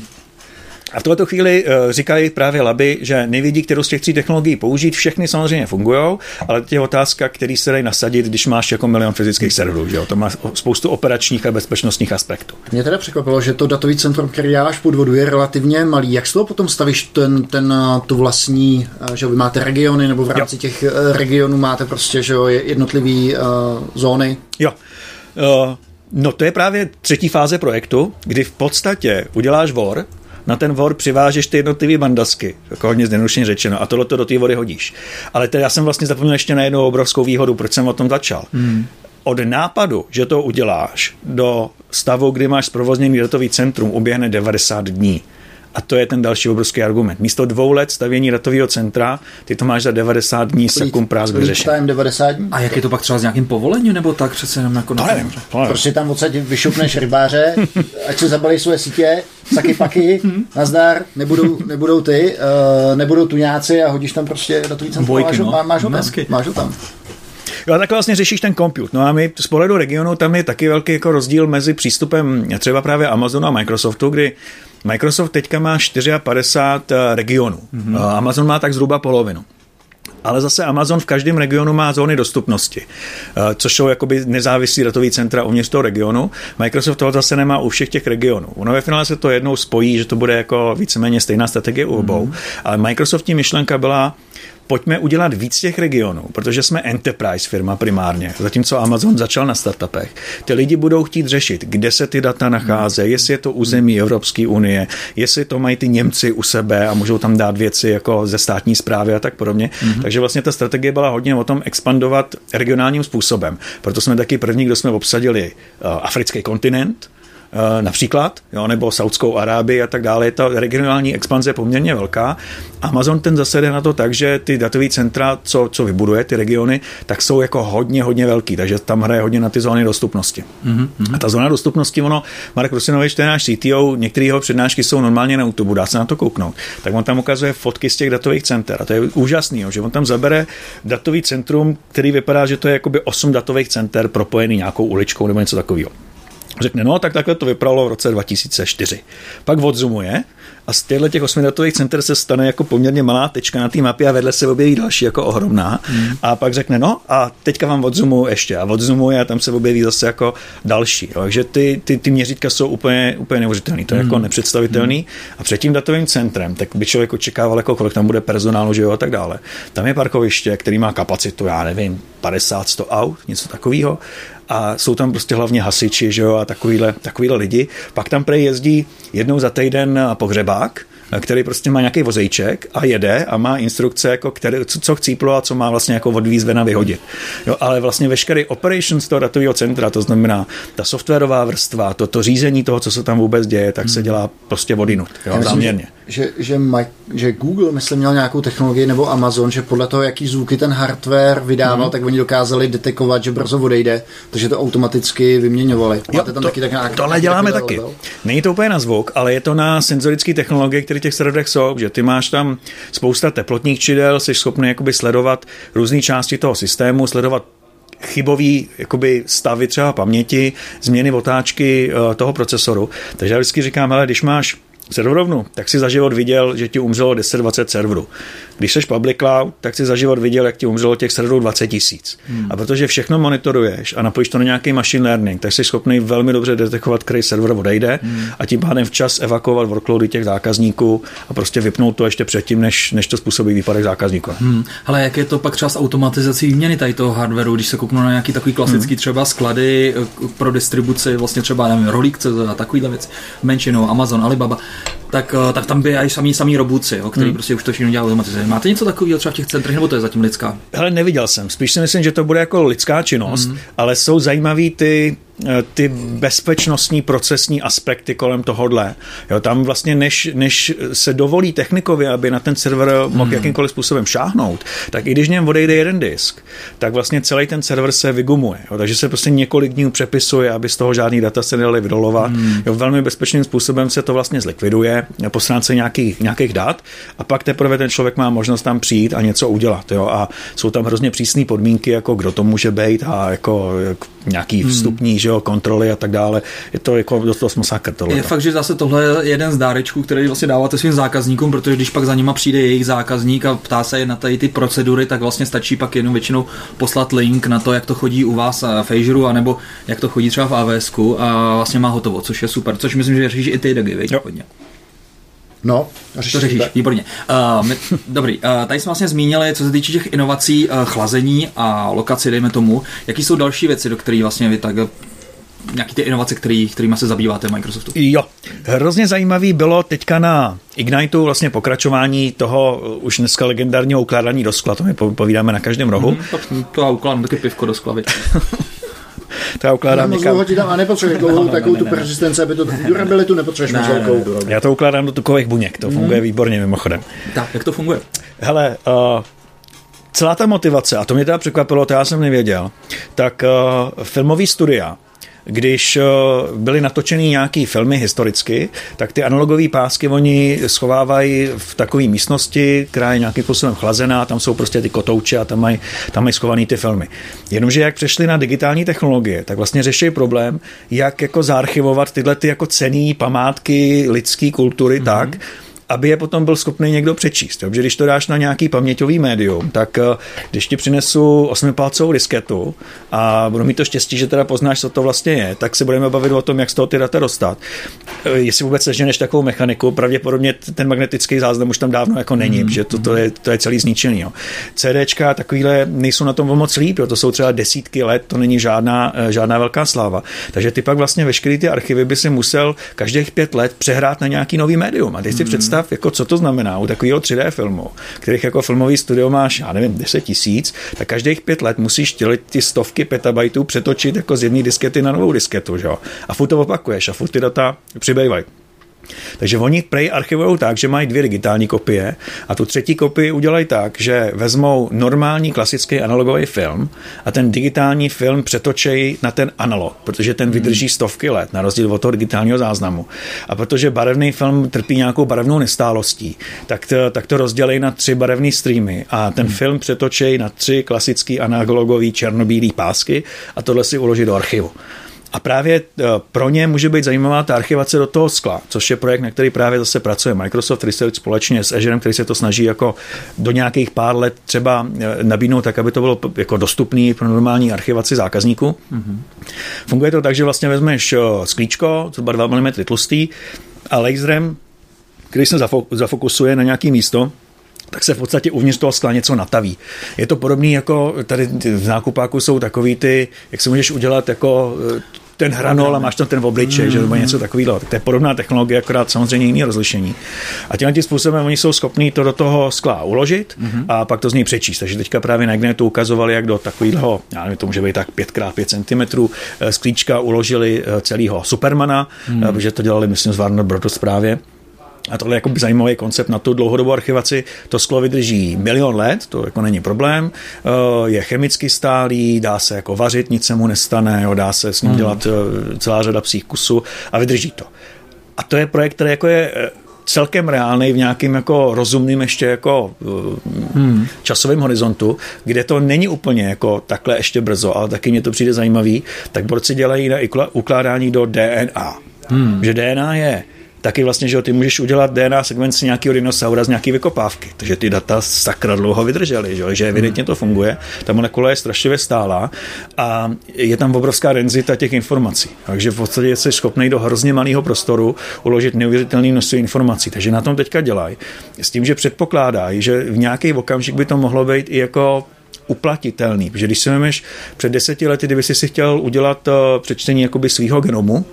A v tuhleto chvíli říkají právě laby, že nevědí, kterou z těch tří technologií použít. Všechny samozřejmě fungujou, ale to je otázka, který se dají nasadit, když máš jako milion fyzických serverů. Že jo? To má spoustu operačních a bezpečnostních aspektů. Mě teda překvapilo, že to datový centrum, který já až podvodu, je relativně malý. Jak z toho potom stavíš ten, ten, tu vlastní, že vy máte regiony, nebo v rámci jo. těch regionů máte prostě že jo, jednotlivý uh, zóny? Jo. Uh, no to je právě třetí fáze projektu, kdy v podstatě uděláš vor, na ten vor přivážeš ty jednotlivé bandasky, jako hodně zjednodušeně řečeno, a tohle to do té vody hodíš. Ale teda já jsem vlastně zapomněl ještě na jednu obrovskou výhodu, proč jsem o tom začal. Hmm. Od nápadu, že to uděláš, do stavu, kdy máš zprovozněný datový centrum, uběhne devadesát dní. A to je ten další obrovský argument. Místo dvou let stavění datového centra, ty to máš za devadesát dní sekum prás vyřešen. A jak je to pak třeba s nějakým povolením, nebo tak přece jenom jako na nevím. Prostě tam odsaď vyšupneš rybáře, ať se zabalí své sítě, saky paky, nazdar, nebudou, nebudou ty, uh, nebudou tuňáci a hodíš tam prostě datový centrum. Máš, no. máš ho tam, máš ho tam. Jo, a tak vlastně řešíš ten compute. No a my z pohledu regionu tam je taky velký jako rozdíl mezi přístupem třeba právě Amazonu a Microsoftu, kdy Microsoft teďka má padesát čtyři regionů. Mm-hmm. Amazon má tak zhruba polovinu. Ale zase Amazon v každém regionu má zóny dostupnosti, což jsou jakoby nezávislí datový centra uvnitř toho regionu. Microsoft toho zase nemá u všech těch regionů. Ono ve finále se to jednou spojí, že to bude jako víceméně stejná strategie u obou. Mm-hmm. Ale Microsoftní myšlenka byla, pojďme udělat víc těch regionů, protože jsme enterprise firma primárně, zatímco Amazon začal na startupech. Ty lidi budou chtít řešit, kde se ty data nacházejí, jestli je to území Evropské unie, jestli to mají ty Němci u sebe a můžou tam dát věci jako ze státní správy a tak podobně. Mm-hmm. Takže vlastně ta strategie byla hodně o tom expandovat regionálním způsobem. Proto jsme taky první, kdo jsme obsadili africký kontinent, například, jo, nebo Saudskou Arábii a tak dále, ta regionální expanze je poměrně velká. Amazon ten zase jde na to tak, že ty datový centra, co, co vybuduje ty regiony, tak jsou jako hodně, hodně velký, takže tam hraje hodně na ty zóny dostupnosti. Mm-hmm. A ta zóna dostupnosti, ono, Mark Rusinovič, ten náš C T O, některé jeho přednášky jsou normálně na YouTube, dá se na to kouknout, tak on tam ukazuje fotky z těch datových center a to je úžasný, jo, že on tam zabere datový centrum, který vypadá, že to je jakoby osm datových center propojený nějakou uličkou nebo něco takového. Řekne, no tak takhle to vypadalo v roce dva tisíce čtyři. Pak odzumuje a z těchto těch osmi datových center se stane jako poměrně malá tečka na té mapě a vedle se objeví další jako ohromná. Mm. A pak řekne, no a teďka vám odzumuju ještě a odzumuje a tam se objeví zase jako další. Jo. Takže ty, ty, ty měřítka jsou úplně, úplně neuvěřitelný, to je mm. jako nepředstavitelný. Mm. A před tím datovým centrem, tak by člověk očekával, jako kolik tam bude personálu, že jo, a tak dále. Tam je parkoviště, který má kapacitu, já nevím, padesát sto aut, něco takového. A jsou tam prostě hlavně hasiči, že jo, a takovýhle, takovýhle lidi. Pak tam prej jezdí jednou za týden pohřebák, který prostě má nějaký vozejček a jede a má instrukce, jako který, co, co chcíplo a co má vlastně jako od výzvena vyhodit. Jo, ale vlastně veškerý operations toho datového centra, to znamená ta softwarová vrstva, to, to řízení toho, co se tam vůbec děje, tak se dělá prostě odinut, jo, záměrně. že, že, my, že Google, myslím, měl nějakou technologii, nebo Amazon, že podle toho, jaký zvuky ten hardware vydával, mm-hmm. tak oni dokázali detekovat, že brzo odejde, takže to automaticky vyměňovali. Jo, to, tam taky tak nějak, tohle děláme taky. taky. Není to úplně na zvuk, ale je to na senzorické technologie, které těch serverech jsou, že ty máš tam spousta teplotních čidel, jsi schopný jakoby sledovat různé části toho systému, sledovat chybový jakoby stavy třeba paměti, změny otáčky toho procesoru. Takže já vždycky říkám, hele, když máš serverovnu, tak si za život viděl, že ti umřelo deset dvacet serverů. Když jsi public cloud, tak si za život viděl, jak ti umřelo těch serverů dvacet tisíc. Hmm. A protože všechno monitoruješ a napojíš to na nějaký machine learning, tak jsi schopný velmi dobře detekovat, který server odejde hmm. a tím pádem včas evakuovat workloady těch zákazníků a prostě vypnout to ještě předtím, než, než to způsobí výpadek zákazníka. Hmm. Ale jak je to pak třeba s automatizací výměny tady toho hardwareu, když se kouknu na nějaký takový klasický hmm. třeba sklady pro distribuci, vlastně třeba nevím, Rolík tečka cé zet a takovýhle věc, menšinou Amazon, Alibaba. Tak, tak tam by aj samý, samý robuci, který hmm. prostě už to všechno dělá automaticky. Máte něco takového třeba v těch centrech, nebo to je zatím lidská? Hele, neviděl jsem. Spíš si myslím, že to bude jako lidská činnost, hmm. ale jsou zajímavý ty, ty bezpečnostní procesní aspekty kolem tohodle. Jo, tam vlastně, než, než se dovolí technikovi, aby na ten server mohl hmm. jakýmkoliv způsobem šáhnout, tak i když něm odejde jeden disk, tak vlastně celý ten server se vygumuje. Jo, takže se prostě několik dní přepisuje, aby z toho žádný data se nedaly vydolovat. Hmm. Jo, velmi bezpečným způsobem se to vlastně zlikviduje po stránce nějakých, nějakých dat a pak teprve ten člověk má možnost tam přijít a něco udělat. Jo? A jsou tam hrozně přísné podmínky, jako kdo to může být a jako, jako nějaký vstupní hmm. že jo, kontroly a tak dále. Je to jako dost masakr. Je fakt, že zase tohle je jeden z dárečků, který vlastně dáváte svým zákazníkům, protože když pak za nima přijde jejich zákazník a ptá se na tady ty procedury, tak vlastně stačí pak jenom většinou poslat link na to, jak to chodí u vás v Azure, anebo jak to chodí třeba v á vé esku a vlastně má hotovo, což je super, což myslím, že řeší i ty Dagi, víš, hodně. No, to řešíš, výborně. Uh, my, dobrý, uh, tady jsme vlastně zmínili, co se týče těch inovací, uh, chlazení a lokaci, dejme tomu. Jaký jsou další věci, do kterých vlastně vy tak... nějaký ty inovace, který, kterými se zabýváte v Microsoftu? Jo, hrozně zajímavý bylo teďka na Igniteu vlastně pokračování toho už dneska legendárního ukládání do skla, to my povídáme na každém rohu. Mm-hmm, to, to já ukládám taky pivko do skla, to já ukládám no, někam. Tam a nepotřebuješ dlouhou no, takovou no, tu ne, persistenci, aby to durabilitu ne, nepotřebuješ ne, ne, ne. Já to ukládám do tukových buněk, to funguje mm. výborně mimochodem. Tak, jak to funguje? Hele, uh, celá ta motivace, a to mě teda překvapilo, to já jsem nevěděl, tak uh, filmový studia, když byly natočeny nějaký filmy historicky, tak ty analogové pásky oni schovávají v takové místnosti, která je nějakým způsobem chlazená, tam jsou prostě ty kotouče a tam mají, tam mají schované ty filmy. Jenomže jak přešli na digitální technologie, tak vlastně řeší problém, jak jako zaarchivovat tyhle ty jako cenné památky lidské kultury mm-hmm. tak, aby je potom byl schopný někdo přečíst. Takže když to dáš na nějaký paměťový médium, tak když ti přinesu osmipalcovou disketu a budu mít to štěstí, že teda poznáš, co to vlastně je, tak se budeme bavit o tom, jak z toho ty data dostat. Jestli vůbec seženeš takovou mechaniku, pravděpodobně ten magnetický záznam už tam dávno jako není, mm. že to, to, je, to je celý zničený. Jo. CDčka takovýhle nejsou na tom moc líp, jo. To jsou třeba desítky let, to není žádná, žádná velká sláva. Takže ty pak vlastně veškeré ty archivy by si musel každých pět let přehrát na nějaký nový médium. A teď si mm. představ, jako co to znamená u takového tři dé filmu, kterých jako filmový studio máš, já nevím, deset tisíc, tak každých pět let musíš tělit ty stovky petabajtů přetočit jako z jedné diskety na novou disketu, že jo? A furt to opakuješ a furt ty data přibývají. Takže oni prej archivujou tak, že mají dvě digitální kopie a tu třetí kopii udělají tak, že vezmou normální klasický analogový film a ten digitální film přetočejí na ten analog, protože ten vydrží stovky let, na rozdíl od toho digitálního záznamu. A protože barevný film trpí nějakou barevnou nestálostí, tak to, tak to rozdělejí na tři barevné streamy a ten film přetočejí na tři klasický analogový černobílý pásky a tohle si uloží do archivu. A právě pro ně může být zajímavá ta archivace do toho skla, což je projekt, na který právě zase pracuje Microsoft Research společně s Azurem, který se to snaží jako do nějakých pár let třeba nabídnout tak, aby to bylo jako dostupný pro normální archivaci zákazníků. Mm-hmm. Funguje to tak, že vlastně vezmeš sklíčko, třeba dva milimetry tlustý a laserem, který se zafokusuje na nějaké místo, tak se v podstatě uvnitř toho skla něco nataví. Je to podobný jako tady v nákupáku jsou takový ty, jak si můžeš udělat jako ten hranol a máš tam ten obličej, mm-hmm. že nebo něco takového. Tak to je podobná technologie, akorát samozřejmě jiné rozlišení. A tímhle tím způsobem oni jsou schopní to do toho skla uložit mm-hmm. a pak to z něj přečíst. Takže teďka právě na Ignitu ukazovali, jak do takového, já nevím, to může být tak pět krát pět centimetrů, sklíčka uložili celého Supermana, mm-hmm. protože to dělali, myslím, z Warner Brothers právě. A tohle je jako zajímavý koncept na tu dlouhodobou archivaci. To sklo vydrží milion let, to jako není problém. Je chemicky stálý, dá se jako vařit, nic se mu nestane, jo, dá se s ním dělat celá řada psích kusů a vydrží to. A to je projekt, který jako je celkem reálnej v nějakým jako rozumným ještě jako hmm. časovém horizontu, kde to není úplně jako takhle ještě brzo, ale taky mě to přijde zajímavý, tak borci dělají na ukládání do D N A. Hmm. Že D N A je taky vlastně, že ty můžeš udělat D N A sekvenci nějakého dinosaura z nějaký vykopávky. Takže ty data sakra dlouho vydržely, že, že evidentně to funguje. Ta molekula je strašlivě stálá a je tam obrovská denzita těch informací. Takže v podstatě jsi schopný do hrozně malého prostoru uložit neuvěřitelné množství informací. Takže na tom teďka dělají. S tím, že předpokládají, že v nějaký okamžik by to mohlo být i jako uplatitelný. Protože když si vemeš před deseti lety, kdyby jsi si chtěl udělat přečtení jakoby svýho genomu,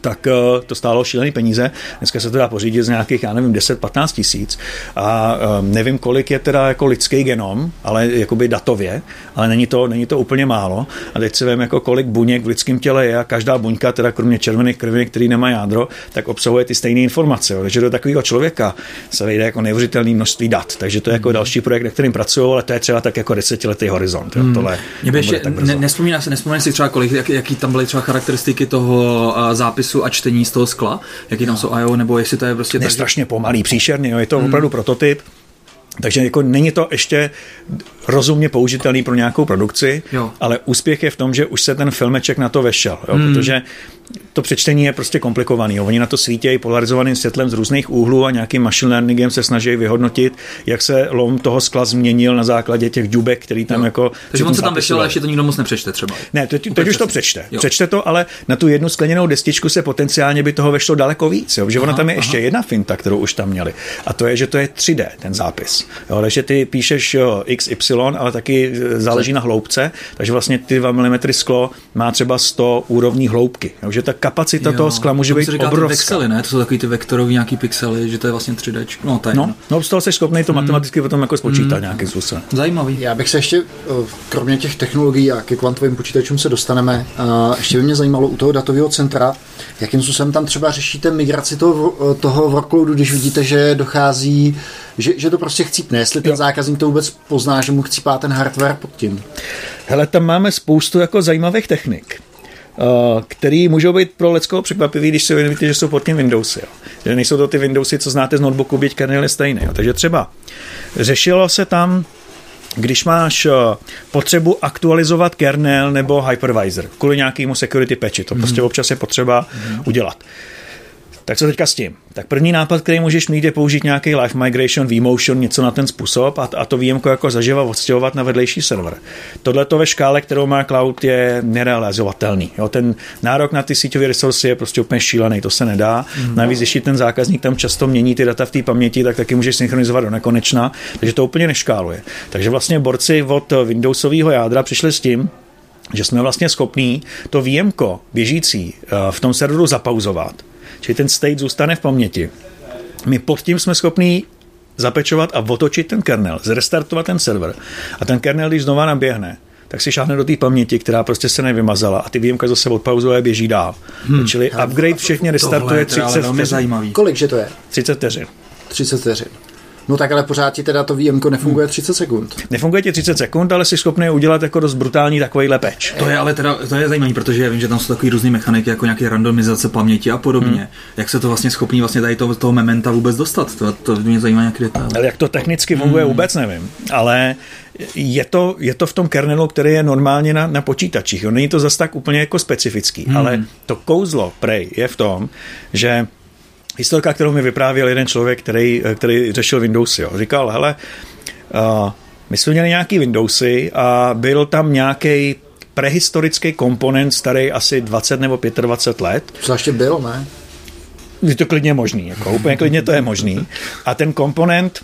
tak to stálo šílený peníze. Dneska se to dá pořídit z nějakých, já nevím, deset patnáct tisíc. A nevím, kolik je teda jako lidský genom, ale jakoby datově, ale není to, není to úplně málo. A teď si vím, jako kolik buněk v lidském těle je a každá buňka, teda kromě červených krvinek, který nemá jádro, tak obsahuje ty stejné informace. Jo. Takže do takového člověka se vejde jako neuvěřitelné množství dat. Takže to je jako další projekt, na kterým pracuju, ale to je třeba tak jako desetiletý horizont. Jo. Tohle ještě, ne, nespomíná se, nespomíná si třeba, kolik, jak, jaký tam byly třeba charakteristiky toho zápisu a čtení z toho skla, jaký tam no. jsou I O, nebo jestli to je prostě... Ne, tak... strašně pomalý, příšerný, jo, je to hmm. opravdu prototyp, takže jako není to ještě rozumně použitelný pro nějakou produkci, jo. ale úspěch je v tom, že už se ten filmeček na to vešel, jo, hmm. protože to přečtení je prostě komplikovaný. Jo. Oni na to svítějí polarizovaným světlem z různých úhlů a nějakým machine learningem se snaží vyhodnotit, jak se lom toho skla změnil na základě těch dubek, který tam jo. jako... Takže on se tam vešel, ale ještě to nikdo moc nepřečte třeba. Ne, teď, teď už to přečte. Jo. Přečte to, ale na tu jednu skleněnou destičku se potenciálně by toho vešlo daleko víc, jo, že aha, ona tam je aha. ještě jedna finta, kterou už tam měli. A to je, že to je tři D, ten zápis. Jo, takže ty píšeš jo, X Y, ale taky záleží na hloubce, takže vlastně ty dva milimetry sklo má třeba sto úrovní hloubky. Jo, že ta kapacita jo, toho skla může být obrovská. Vexely, ne? To jsou takový ty vektorový nějaký pixely, že to je vlastně tři D. No, no, no z toho jsi schopný to matematicky mm. potom jako spočítat mm. nějakým způsobem. Zajímavý. Já bych se ještě, kromě těch technologií a ke kvantovým počítačům se dostaneme, ještě by mě zajímalo u toho datového centra, jakým způsobem tam třeba řešíte migraci toho, toho workloadu, když vidíte, že dochází, že, že to prostě chcípne, jestli ten jo. zákazník to vůbec pozná, že mu chcípá ten hardware pod tím. Hele, tam máme spoustu jako zajímavých technik, který můžou být pro leckoho překvapivý, když si uvědomíte, že jsou pod tím Windowsy. Jo. Nejsou to ty Windowsy, co znáte z notebooku, byť kernel je stejný. Jo. Takže třeba řešilo se tam, když máš potřebu aktualizovat kernel nebo hypervisor kvůli nějakému security patchi, to prostě mm. občas je potřeba mm. udělat. Tak co teďka s tím? Tak první nápad, který můžeš mít, je použít nějaký live migration, vMotion, něco na ten způsob a, a to výjimko jako zaživa odstěhovat na vedlejší server. Tohle to ve škále, kterou má cloud, je nerealizovatelný. Jo, ten nárok na ty síťové resursy je prostě úplně šílený, to se nedá. Mm. Navíc, když ten zákazník tam často mění ty data v té paměti, tak taky můžeš synchronizovat do nekonečna, takže to úplně neškáluje. Takže vlastně borci od Windowsového jádra přišli s tím, že jsme vlastně schopní to výjimko běžící v tom serveru zapauzovat. Čili ten state zůstane v paměti. My pod tím jsme schopní zapečovat a otočit ten kernel, zrestartovat ten server. A ten kernel, když znova naběhne, tak si šáhne do té paměti, která prostě se nevymazala a ty výjimka zase odpauzuje a běží dál. Hmm. Čili upgrade všechny restartuje třicet vteřin. Kolikže to je? třicet vteřin. třicet vteřin. No tak ale pořád ti teda to výjemko nefunguje třicet sekund. Nefunguje ti třicet sekund, ale jsi schopný udělat jako dost brutální takovýhle patch. To je ale teda, to je zajímavý, protože já vím, že tam jsou takový různý mechaniky, jako nějaké randomizace paměti a podobně. Hmm. Jak se to vlastně schopný vlastně tady toho, toho mementa vůbec dostat? To, to mě zajímá nějaký detail. Ale jak to technicky funguje, hmm. vůbec nevím, ale... Je to, je to v tom kernelu, který je normálně na, na počítačích. Jo. Není to zas tak úplně jako specifický, hmm. ale to kouzlo prej je v tom, že historka, kterou mi vyprávěl jeden člověk, který, který řešil Windowsy. Jo. Říkal, hele, uh, my jsme měli nějaký Windowsy a byl tam nějaký prehistorický komponent starý asi dvacet nebo dvacet pět let. Co ještě bylo, ne? Je to klidně možný, jako, úplně klidně to je možný. A ten komponent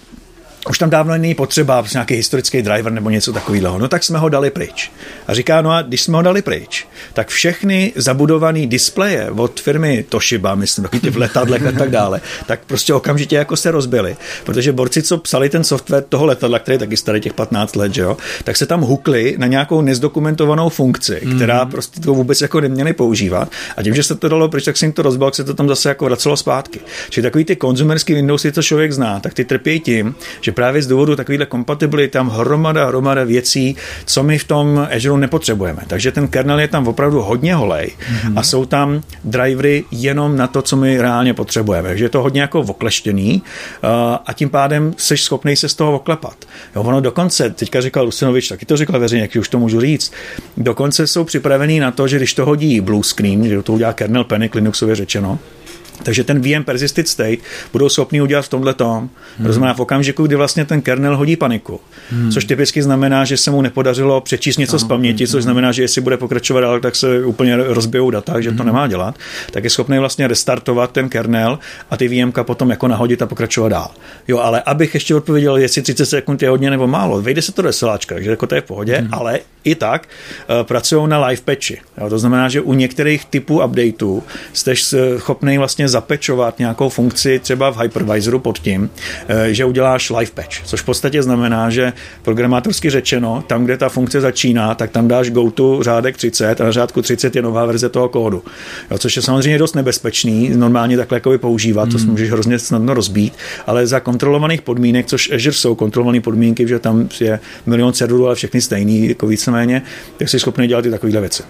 už tam dávno není potřeba nějaký historický driver nebo něco takového. No tak jsme ho dali pryč. A říká, no a když jsme ho dali pryč, tak všechny zabudované displeje od firmy Toshiba, myslím, taky ty v letadlech a tak dále, tak prostě okamžitě jako se rozbily. Protože borci, co psali ten software toho letadla, který je taky starý těch patnáct let, že jo, tak se tam hukli na nějakou nezdokumentovanou funkci, která mm. prostě to vůbec jako neměli používat. A tím, že se to dalo pryč, tak se jim to rozbil, se to tam zase jako vracelo zpátky. Čili takový ty konzumerský Windowsy, co člověk zná, tak ty trpí tím, že právě z důvodu takovýhle kompatibility tam hromada, hromada věcí, co my v tom Azure nepotřebujeme. Takže ten kernel je tam opravdu hodně holej mm-hmm. a jsou tam drivery jenom na to, co my reálně potřebujeme. Takže je to hodně jako okleštěný uh, a tím pádem jsi schopnej se z toho oklepat. Jo, ono dokonce, teďka říkal Rusinovič, taky to říkal veřejně, jak už to můžu říct, dokonce jsou připravení na to, že když to hodí blue screen, že to udělá kernel panic, Linuxově řečeno, takže ten V M persisted state budou schopni udělat v tomhle tom. Hmm. To znamená v okamžiku, kdy vlastně ten kernel hodí paniku. Hmm. Což typicky znamená, že se mu nepodařilo přečíst něco no. z paměti, což znamená, že jestli bude pokračovat dál, tak se úplně rozbijou data, že hmm. to nemá dělat. Tak je schopný vlastně restartovat ten kernel a ty VMka potom jako nahodit a pokračovat dál. Jo, ale abych ještě odpověděl, jestli třicet sekund je hodně nebo málo. Vejde se to do SLAčka, takže jako to je v pohodě, hmm. ale i tak uh, pracují na live patchi. Jo, to znamená, že u některých typů updateů jste schopný vlastně zapečovat nějakou funkci třeba v hypervisoru pod tím, že uděláš live patch, což v podstatě znamená, že programátorsky řečeno, tam, kde ta funkce začíná, tak tam dáš go to řádek třicet a na řádku třicet je nová verze toho kódu. Jo, což je samozřejmě dost nebezpečný, normálně takhle jakoby používat, to si můžeš hrozně snadno rozbít, ale za kontrolovaných podmínek, což Azure jsou kontrolované podmínky, že tam je milion serverů, ale všechny stejný, jako víceméně, tak jsi schopný dělat i takovýhle věci.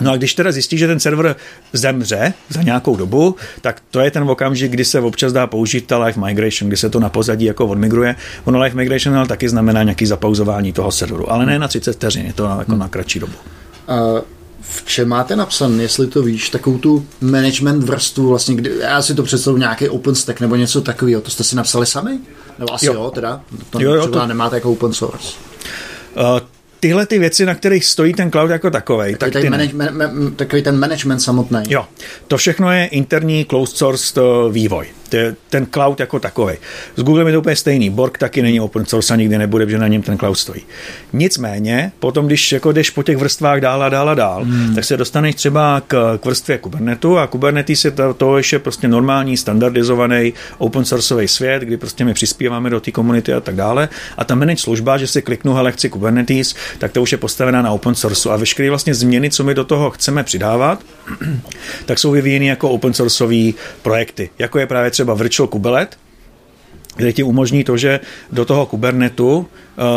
No a když teda zjistíš, že ten server zemře za nějakou dobu, tak to je ten okamžik, kdy se občas dá použít ta live migration, kdy se to na pozadí jako odmigruje. Ono live migration ale taky znamená nějaký zapauzování toho serveru, ale ne na třicet vteřin, je to na, jako na kratší dobu. Uh. V čem máte napsan, jestli to víš, takovou tu management vrstvu, vlastně, kdy, já si to představu nějaký OpenStack nebo něco takového, to jste si napsali sami? Nebo asi jo, jo teda, to, jo, jo, to... nemáte jako open source. Uh, Tyhle ty věci, na kterých stojí ten cloud jako takovej. Tak tak manage, man, man, takový ten management samotný. Jo, to všechno je interní closed source vývoj. Ten cloud jako takovej. S Googlem je to úplně stejný. Borg taky není open source a nikdy nebude, že na něm ten cloud stojí. Nicméně, potom, když jako jdeš po těch vrstvách dál a dál a dál, hmm. tak se dostaneš třeba k, k vrstvě Kubernetu a Kubernetes je to, to ještě prostě normální, standardizovaný open sourceový svět, kdy prostě my přispíváme do té komunity a tak dále. A ta manage služba, že si kliknu, hele, chci Kubernetes, tak to už je postavená na open source a veškeré vlastně změny, co my do toho chceme přidávat, tak jsou vyvíjeny jako open sourceový projekty, jako je právě třeba Virtual Kubelet, který ti umožní to, že do toho Kubernetu uh,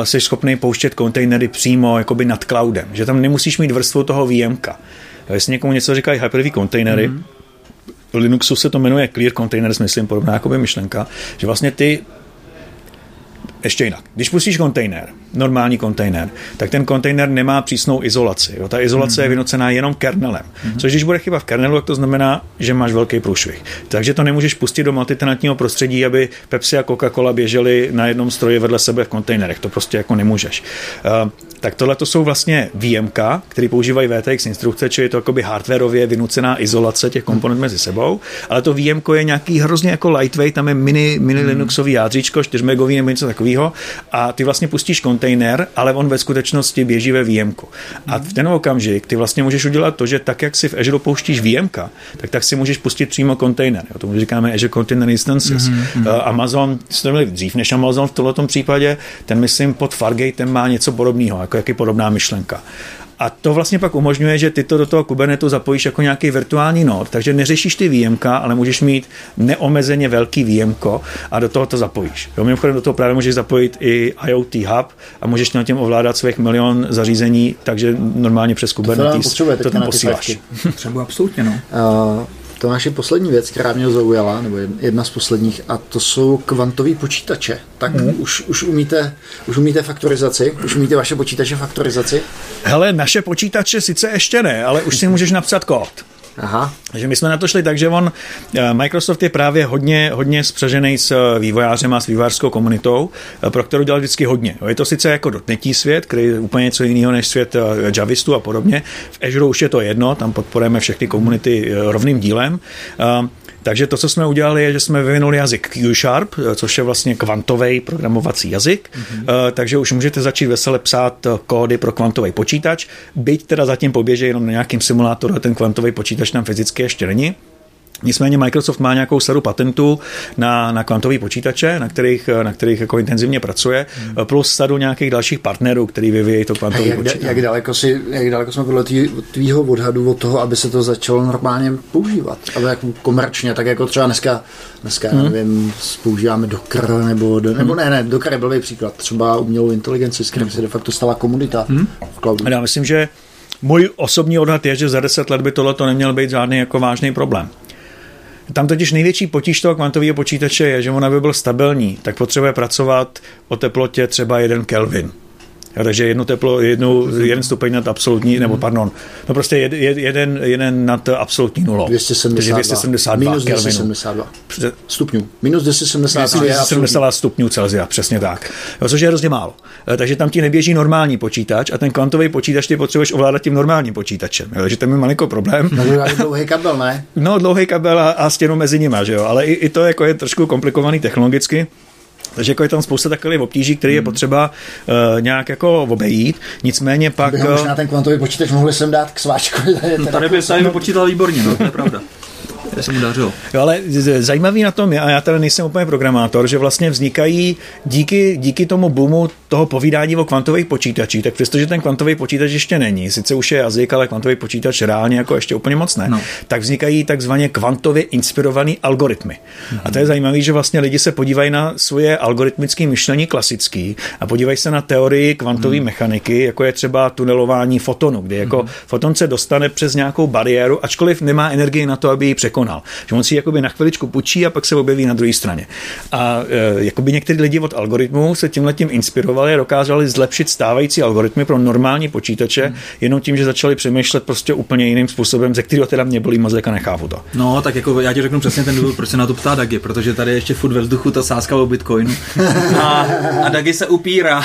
jsi schopný pouštět kontejnery přímo jakoby nad cloudem, že tam nemusíš mít vrstvu toho VMka. Jestli někomu něco říkají Hyper-V kontejnery, mm-hmm. v Linuxu se to jmenuje Clear Containers, myslím, podobná jakoby myšlenka, že vlastně ty ještě jinak. Když pustíš kontejner, normální kontejner, tak ten kontejner nemá přísnou izolaci. Jo? Ta izolace mm-hmm. je vynucená jenom kernelem. Mm-hmm. Což když bude chyba v kernelu, tak to znamená, že máš velký průšvih. Takže to nemůžeš pustit do multitenantního prostředí, aby Pepsi a Coca-Cola běžely na jednom stroji vedle sebe v kontejnerech. To prostě jako nemůžeš. Uh, tak tohle to jsou vlastně VMka, který používají V T X instrukce, čili je to jakoby hardwareově vynucená izolace těch komponent mezi sebou, ale to VMko je nějaký hrozně jako lightweight, tam je mini, mini mm-hmm. linuxový jádříčko, čtyřmegový nebo něco takový. A ty vlastně pustíš kontejner, ale on ve skutečnosti běží ve VMku. A v ten okamžik ty vlastně můžeš udělat to, že tak, jak si v Azure pouštíš VMka, tak tak si můžeš pustit přímo kontejner. Jo, tomu říkáme Azure Container Instances. Mm-hmm. Uh, Amazon, to měli dřív než Amazon v tomto případě, ten myslím pod Fargatem má něco podobného, jako jaký podobná myšlenka. A to vlastně pak umožňuje, že ty to do toho Kubernetu zapojíš jako nějaký virtuální nód, takže neřešíš ty VMka, ale můžeš mít neomezeně velký VMko a do toho to zapojíš. Jo, mimochodem do toho právě můžeš zapojit i IoT Hub a můžeš na těm ovládat svých milion zařízení, takže normálně přes Kubernetes to, to tam posíláš. Třeba absolutně, no. Uh, to naše poslední věc, která mě zaujala, nebo jedna z posledních, a to jsou kvantový počítače. Tak mm. už, už, umíte, už umíte faktorizaci? Už umíte vaše počítače faktorizaci? Hele, naše počítače sice ještě ne, ale už si můžeš napsat kód. Aha. Takže my jsme na to šli tak, že on, Microsoft je právě hodně, hodně spřažený s vývojářem a s vývojářskou komunitou, pro kterou dělá vždycky hodně. Je to sice jako dotnetí svět, který je úplně něco jiného než svět javistů a podobně. V Azure už je to jedno, tam podporujeme všechny komunity rovným dílem. Takže to, co jsme udělali, je, že jsme vyvinuli jazyk Q-Sharp, což je vlastně kvantový programovací jazyk, mm-hmm. takže už můžete začít vesele psát kódy pro kvantový počítač, byť teda zatím poběží jenom na nějakým simulátoru a ten kvantový počítač tam fyzicky ještě není. Nicméně Microsoft má nějakou sadu patentů na, na kvantové počítače, na kterých, na kterých jako intenzivně pracuje, hmm. plus sadu nějakých dalších partnerů, který vyvíjí to kvantové počítače. Jak daleko, si, jak daleko jsme podle tý, tvýho odhadu od toho, aby se to začalo normálně používat? Aby jako komerčně, tak jako třeba dneska, dneska hmm. nevím, používáme Docker, nebo, do, nebo ne, ne, Docker byl by příklad, třeba umělou inteligenci, s kterým se de facto stala komunita hmm. v cloudu. Já myslím, že můj osobní odhad je, že za deset let by tohleto neměl být žádný jako vážný problém. Tam totiž největší potíž toho kvantového počítače je, že on, aby byl stabilní, tak potřebuje pracovat o teplotě třeba jeden Kelvin. Jo, takže jedno teplo, jednu, jeden stupeň nad absolutní, hmm. nebo pardon, no prostě jed, jeden, jeden nad absolutní nulou. dvě stě sedmdesát dva. Minus dvě stě sedmdesát dva Kelvinu. Stupňů. Minus dvě stě sedmdesát dva stupňů Celsia, přesně tak. Jo, což je hrozně málo. Takže tam ti neběží normální počítač a ten kvantový počítač ty potřebuješ ovládat tím normálním počítačem. Jo, takže to je malinko problém. No, dlouhý kabel, ne? No, dlouhý kabel a, a stěnu mezi nima, že jo. Ale i, i to jako je trošku komplikovaný technologicky. Takže jako je tam spousta takových obtíží, které je potřeba uh, nějak jako obejít. Nicméně pak... Bychom možná ten kvantový počítač mohli sem dát k Sváčkovi. Tady by se jim počítal výborně, no, to je pravda. To se mu dařilo. Jo, ale zajímavý na tom je, a já tady nejsem úplně programátor, že vlastně vznikají díky, díky tomu boomu toho povídání o kvantových počítačích, tak přestože ten kvantový počítač ještě není, sice už je jazyk, ale kvantový počítač reálně jako ještě úplně moc ne, no. tak vznikají takzvaně kvantově inspirovaný algoritmy. Mm-hmm. A to je zajímavý, že vlastně lidi se podívají na svoje algoritmické myšlení klasický a podívají se na teorii kvantové mm-hmm. mechaniky, jako je třeba tunelování fotonu, kdy jako mm-hmm. foton se dostane přes nějakou bariéru, ačkoliv nemá energii na to, aby ji překonal. Že on si jakoby na chviličku půjčí a pak se objeví na druhé straně. A e, jakoby některý lidi od algoritmů se tímhletím inspirovali a dokázali zlepšit stávající algoritmy pro normální počítače hmm. jenom tím, že začali přemýšlet prostě úplně jiným způsobem, ze kterého teda mě bolí mozek a nechápu to. No, tak jako já ti řeknu přesně ten důvod, proč se na to ptá Dagi, protože tady ještě furt ve vzduchu ta sázka o Bitcoinu. A, a Dagi se upírá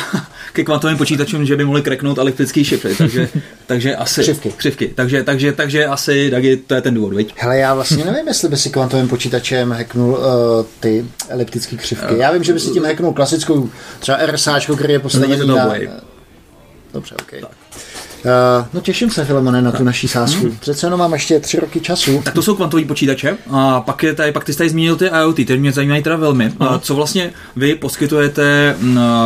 ke kvantovým počítačům, že by mohli kreknout elektrický šifry, takže takže asi křivky. křivky. Takže takže takže asi Dagi, to je ten důvod, viď? Hele, já vlastně nevím, jestli by si kvantovým počítačem hacknul uh, ty eliptické křivky. Já vím, že by si tím hacknul klasickou třeba RSAčku, který je postavený na... Dobře, okej. Okay. Uh, no těším se, Filemone, na tak. tu naší sázku. Hmm. Přece jenom mám ještě tři roky času. Tak to jsou kvantový počítače a pak, je tady, pak ty jsi tady zmínil ty IoT, ty mě zajímají teda velmi. Uh-huh. Co vlastně vy poskytujete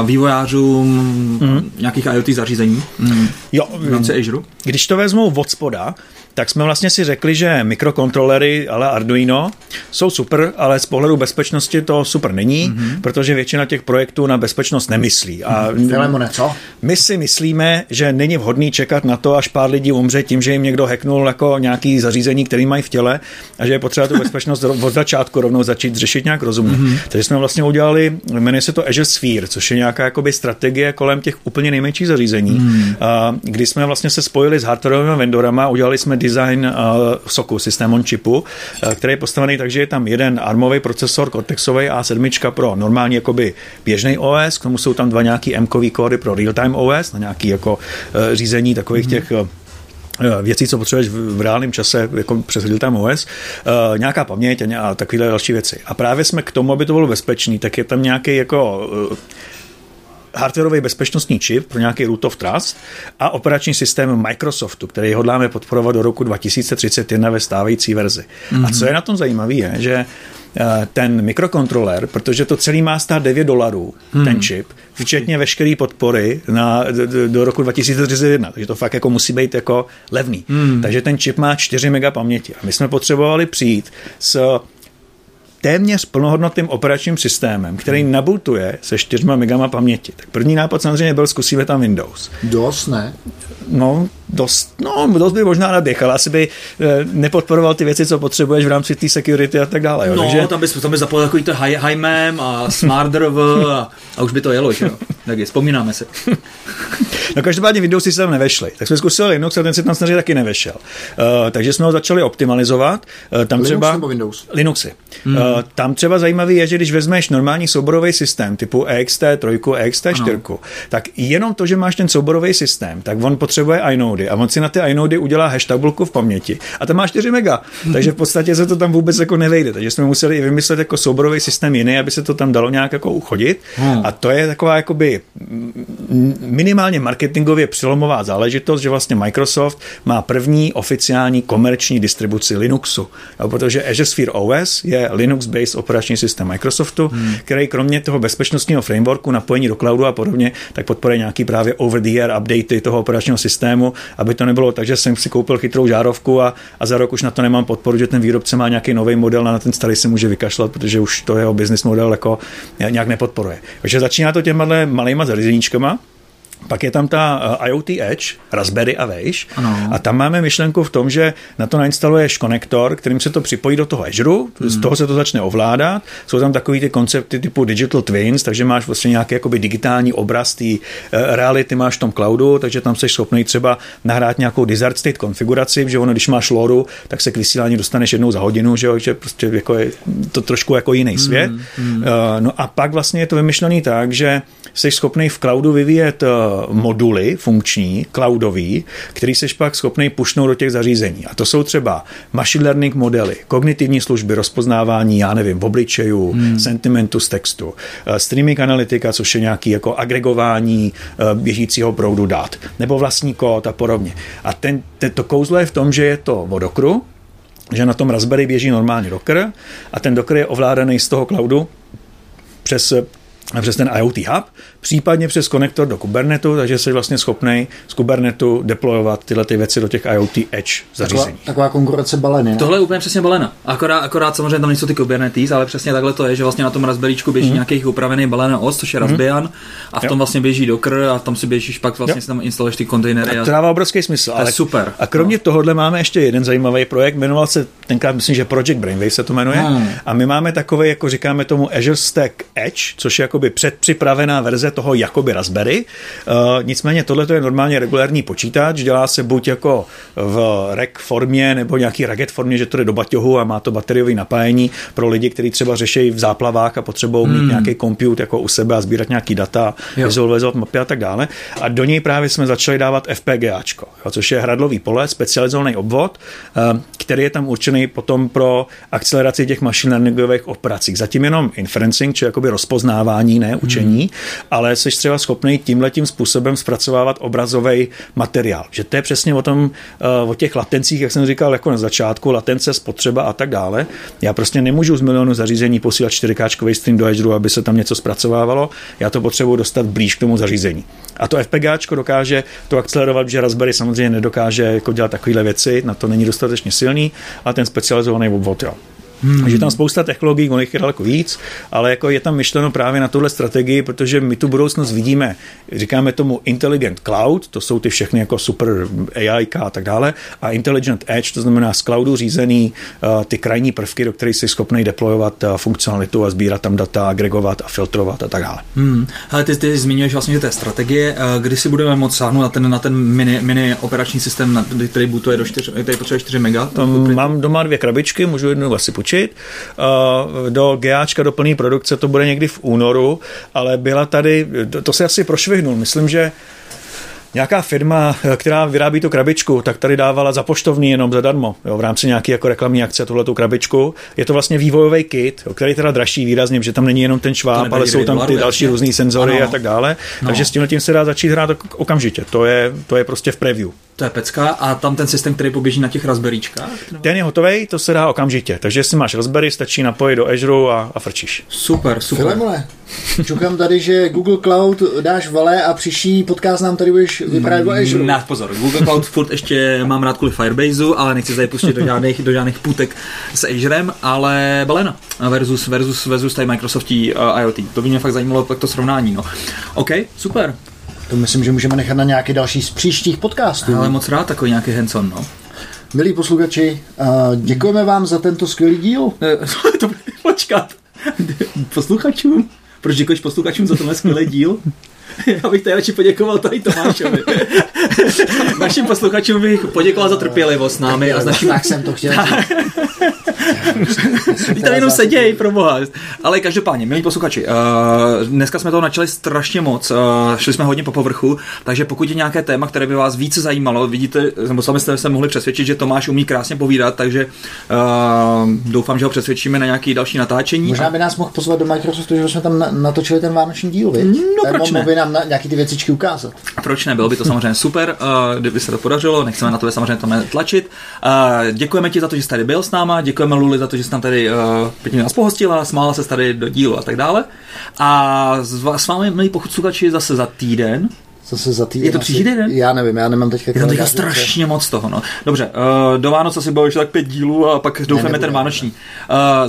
vývojářům uh-huh. nějakých IoT zařízení? Uh-huh. Jo, v rámci Azure. Když to vezmu od spoda, tak jsme vlastně si řekli, že mikrokontrolery ale Arduino jsou super, ale z pohledu bezpečnosti to super není, mm-hmm. protože většina těch projektů na bezpečnost nemyslí. A Filemone, co? My si myslíme, že není vhodný čekat na to, až pár lidí umře tím, že jim někdo hacknul jako nějaký zařízení, který mají v těle, a že je potřeba tu bezpečnost od začátku rovnou začít řešit nějak rozumně. Mm-hmm. Takže jsme vlastně udělali, jmenuje se to Azure Sphere, což je nějaká jakoby strategie kolem těch úplně nejmenších zařízení, mm-hmm. a kdy jsme vlastně se spojili s hardwarovými vendorama, udělali jsme design uh, soku, systém on chipu, uh, který je postavený tak, že je tam jeden armový procesor, Cortexový A sedm pro normální jakoby běžný O S, k tomu jsou tam dva nějaký M-kový kódy pro real-time O S, na nějaký jako uh, řízení takových mm. těch uh, věcí, co potřebuješ v reálném čase, jako přes real-time O S, uh, nějaká paměť a takovéhle další věci. A právě jsme k tomu, aby to bylo bezpečný, tak je tam nějaký jako... Uh, hardwarový bezpečnostní čip pro nějaký root of trust a operační systém Microsoftu, který hodláme podporovat do roku dva tisíce třicet jedna ve stávající verzi. Mm-hmm. A co je na tom zajímavé je, že ten mikrokontroler, protože to celý má stát devět dolarů, hmm. ten čip, včetně veškeré podpory na, do, do roku dva tisíce třicet jedna, takže to fakt jako musí být jako levný. Hmm. Takže ten čip má čtyři mega paměti a my jsme potřebovali přijít s téměř plnohodnotným operačním systémem, který nabultuje se čtyřma megama paměti. Tak první nápad samozřejmě byl, zkusíme tam Windows. Dost, ne? No, dost, no, dost by možná naběchal. Asi by nepodporoval ty věci, co potřebuješ v rámci té security a tak dále. Jo. No, takže... tam by, by zapojil takový to high, high mem a smarter a, a už by to jelo, že jo? Dagi, vzpomínáme si. No každopádně Windows systém nevešli. Tak jsme zkusili Linux a ten se tam snaží taky nevešel. Uh, takže jsme ho začali optimalizovat. Uh, tam Linux třeba, nebo Windows? Linuxy. Hmm. Uh, tam třeba zajímavý je, že když vezmeš normální souborový systém typu E X T tři, E X T čtyři, ano. Tak jenom to, že máš ten souborový systém, tak on potřebuje inody a on si na ty inody udělá hash tabulku v paměti a tam má čtyři mega. Takže v podstatě se to tam vůbec jako nevejde. Takže jsme museli i vymyslet jako souborový systém jiný, aby se to tam dalo nějak jako uchodit. Hmm. A to je taková jakoby minimálně marketingově přelomová záležitost, že vlastně Microsoft má první oficiální komerční distribuci Linuxu. Protože Azure Sphere O S je Linux-based operační systém Microsoftu, hmm. který kromě toho bezpečnostního frameworku, napojení do cloudu a podobně, tak podporuje nějaký právě over-the-air updaty toho operačního systému, aby to nebylo tak, že jsem si koupil chytrou žárovku a, a za rok už na to nemám podporu, že ten výrobce má nějaký nový model a na ten starý se může vykašlat, protože už to jeho business model jako nějak nepodporuje. Takže začíná to těma malejma zařízeníčkama. Pak je tam ta IoT Edge, Raspberry a vejš. A tam máme myšlenku v tom, že na to nainstaluješ konektor, kterým se to připojí do toho Azure, hmm. z toho se to začne ovládat. Jsou tam takový ty koncepty typu Digital Twins, takže máš vlastně nějaký jakoby digitální obraz té reality máš v tom cloudu, takže tam jsi schopný třeba nahrát nějakou desired state konfiguraci, že ono, když máš loru, tak se k vysílání dostaneš jednou za hodinu, že jo, že prostě jako je to trošku jako jiný svět. Hmm. Hmm. No a pak vlastně je to vymyšlený tak, že jsi schopný v cloudu vyvíjet moduly funkční, cloudový, který seš pak schopný pušnout do těch zařízení. A to jsou třeba machine learning modely, kognitivní služby, rozpoznávání, já nevím, obličejů, hmm. sentimentu z textu, streaming analytika, což je nějaký jako agregování běžícího proudu dat, nebo vlastní kód a podobně. A ten, to kouzlo je v tom, že je to o Dockeru, že na tom Raspberry běží normálně Docker a ten Docker je ovládaný z toho cloudu přes přes ten IoT Hub, případně přes konektor do Kubernetu, takže jsi vlastně schopnej z Kubernetu deployovat tyhle ty věci do těch IoT Edge zařízení. Taková, taková konkurence baleny. Ne? Tohle je úplně přesně balena. Akorát, akorát samozřejmě tam nejsou ty Kubernetes, ale přesně takhle to je, že vlastně na tom Raspberryčku běží mm. nějakých upravený balena O S, což je mm. Raspbian, a v tom jo. vlastně běží Docker a tam si běžíš pak vlastně jo. si tam instaluješ ty kontejnery. A to dává obrovský smysl. Ale super. A kromě no. tohohle máme ještě jeden zajímavý projekt, jmenoval se tenkrát, myslím, že Project Brainwave se to jmenuje. Hmm. A my máme takový, jako říkáme tomu Azure Stack Edge, což je jako předpřipravená verze toho jakoby Raspberry. Uh, nicméně tohle je normálně regulární počítač, dělá se buď jako v R A C formě nebo nějaký raget formě, že to jde do baťohu a má to bateriové napájení pro lidi, kteří třeba řeší v záplavách a potřebují mít hmm. nějaký compute jako u sebe a sbírat nějaký data, vizualizovat mapy a tak dále. A do něj právě jsme začali dávat FPGAčko, což je hradlový pole, specializovaný obvod, uh, který je tam určený potom pro akceleraci těch machine learningových operací. Zatím jenom inferencing, či jakoby rozpoznávání, ne učení, hmm. ale jsi třeba schopný tímhletím způsobem zpracovávat obrazový materiál. Že to je přesně o tom, o těch latencích, jak jsem říkal, jako na začátku, latence, spotřeba a tak dále. Já prostě nemůžu z milionu zařízení posílat čtyřikáčkový stream do Azure, aby se tam něco zpracovávalo. Já to potřebuji dostat blíž k tomu zařízení. A to FPGAčko dokáže to akcelerovat, protože Raspberry samozřejmě nedokáže jako dělat takovéhle věci, na to není dostatečně silný, a ten specializovaný obvod, jo. Hmm. Takže tam spousta technologií, on jich je daleko víc, ale jako je tam myšleno právě na tuhle strategii, protože my tu budoucnost vidíme, říkáme tomu Intelligent Cloud, to jsou ty všechny jako super AIka a tak dále, a Intelligent Edge, to znamená z cloudu řízený uh, ty krajní prvky, do kterých jsi schopný deployovat uh, funkcionalitu a sbírat tam data, agregovat a filtrovat a tak dále. Hmm. Hele, ty, ty zmiňuješ vlastně, že to je strategie, kdy si budeme moct sáhnout na ten, na ten mini, mini operační systém, na, který butuje do čtyři, který potřebuje čtyři mega? Tam mám doma dvě krabičky, můžu jednu asi počít. Do GAčka, do plné produkce to bude někdy v únoru, ale byla tady, to se asi prošvihnul, myslím, že nějaká firma, která vyrábí tu krabičku, tak tady dávala za poštovní jenom zadarmo, jo, v rámci nějaké jako reklamní akce tuhletu krabičku. Je to vlastně vývojový kit, jo, který je teda dražší výrazně, že tam není jenom ten šváb, ale jsou tam ty další různý senzory ano. a tak dále. No. Takže s tímhle tím se dá začít hrát okamžitě. To je, to je prostě v preview. To je pecka a tam ten systém, který poběží na těch Raspberryčkách? No. Ten je hotovej, to se dá okamžitě. Takže jestli máš Raspberry, stačí napojit do Azure a, a frčíš. Super, super. Filemone, čukám tady, že Google Cloud dáš vale a příští podcast nám tady budeš vyprávět o Azure. Náš pozor, Google Cloud furt ještě mám rád kvůli Firebaseu, ale nechci tady pustit do žádných, do žádných putek s Azurem, ale balena versus, versus, versus tady Microsoftí uh, IoT. To by mě fakt zajímalo, tak to srovnání. No. OK, super. To myslím, že můžeme nechat na nějaký další z příštích podcastů. Ale moc rád takový nějaký hands-on, no. Milí posluchači, děkujeme vám za tento skvělý díl. To počkat. Posluchačům? Proč děkuješ posluchačům za tenhle skvělý díl? Já bych tady radši poděkoval tady Tomášovi. Našim posluchačům bych poděkoval za trpělivost s námi. A s naším... Tak jsem to chtěl říct. Víte, jenom seděj, pro boha. Ale každopádně, milí posluchači, uh, dneska jsme toho načali strašně moc, uh, šli jsme hodně po povrchu, takže pokud je nějaké téma, které by vás více zajímalo, vidíte, nebo sami jste se mohli přesvědčit, že Tomáš umí krásně povídat, takže uh, doufám, že ho přesvědčíme na nějaké další natáčení. Možná by nás mohl pozvat do Microsoftu, že jsme tam natočili ten vánoční díl, viď? No, proč ne? By nám nějaký ty věcičky ukázat. Proč ne? Bylo by to samozřejmě super, uh, kdyby se to podařilo, nechceme na tebe samozřejmě to netlačit. Uh, děkujeme ti za to, že jsi tady byl s náma, děkujeme Luli za to, že jsi tam tady uh, pěkně nás pohostila, smála se tady do dílu a tak dále. A s vámi, milí posluchači, zase za týden. Zase za týden. Je to příští týden? Já nevím, já nemám teďka... Je to teďka strašně moc toho, no. Dobře, uh, do Vánoc asi bylo ještě tak pět dílů a pak doufáme ne, ten vánoční. Uh,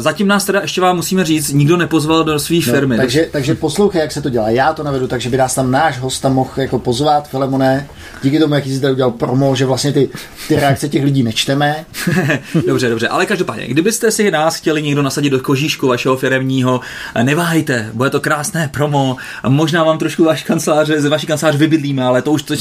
zatím nás teda ještě vám musíme říct, nikdo nepozval do své no, firmy. Takže, do... takže poslouchej, jak se to dělá. Já to navedu, takže by nás tam náš hosta mohl jako pozvat, Filemone. Díky tomu, jak jsi tady udělal promo, že vlastně ty, ty reakce těch lidí nečteme. Dobře, dobře, ale každopádně, kdybyste si nás chtěli někdo nasadit do kožíšku vašeho firemního, neváhejte, bude to krásné promo, možná vám trošku váš kanceláře, z vaší kanceláře vybydlíme, ale to už to,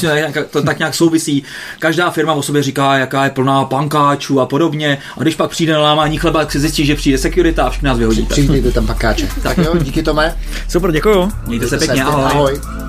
to tak nějak souvisí. Každá firma o sobě říká, jaká je plná pankáčů a podobně, a když pak přijde na lámání chleba, tak si zjistí, že přijde security a všichni nás vyhodí. Přijde tam pankáče. Tak jo, díky Tome. Super, děkuju. Mějte, Mějte se pěkně, se, ahoj. ahoj.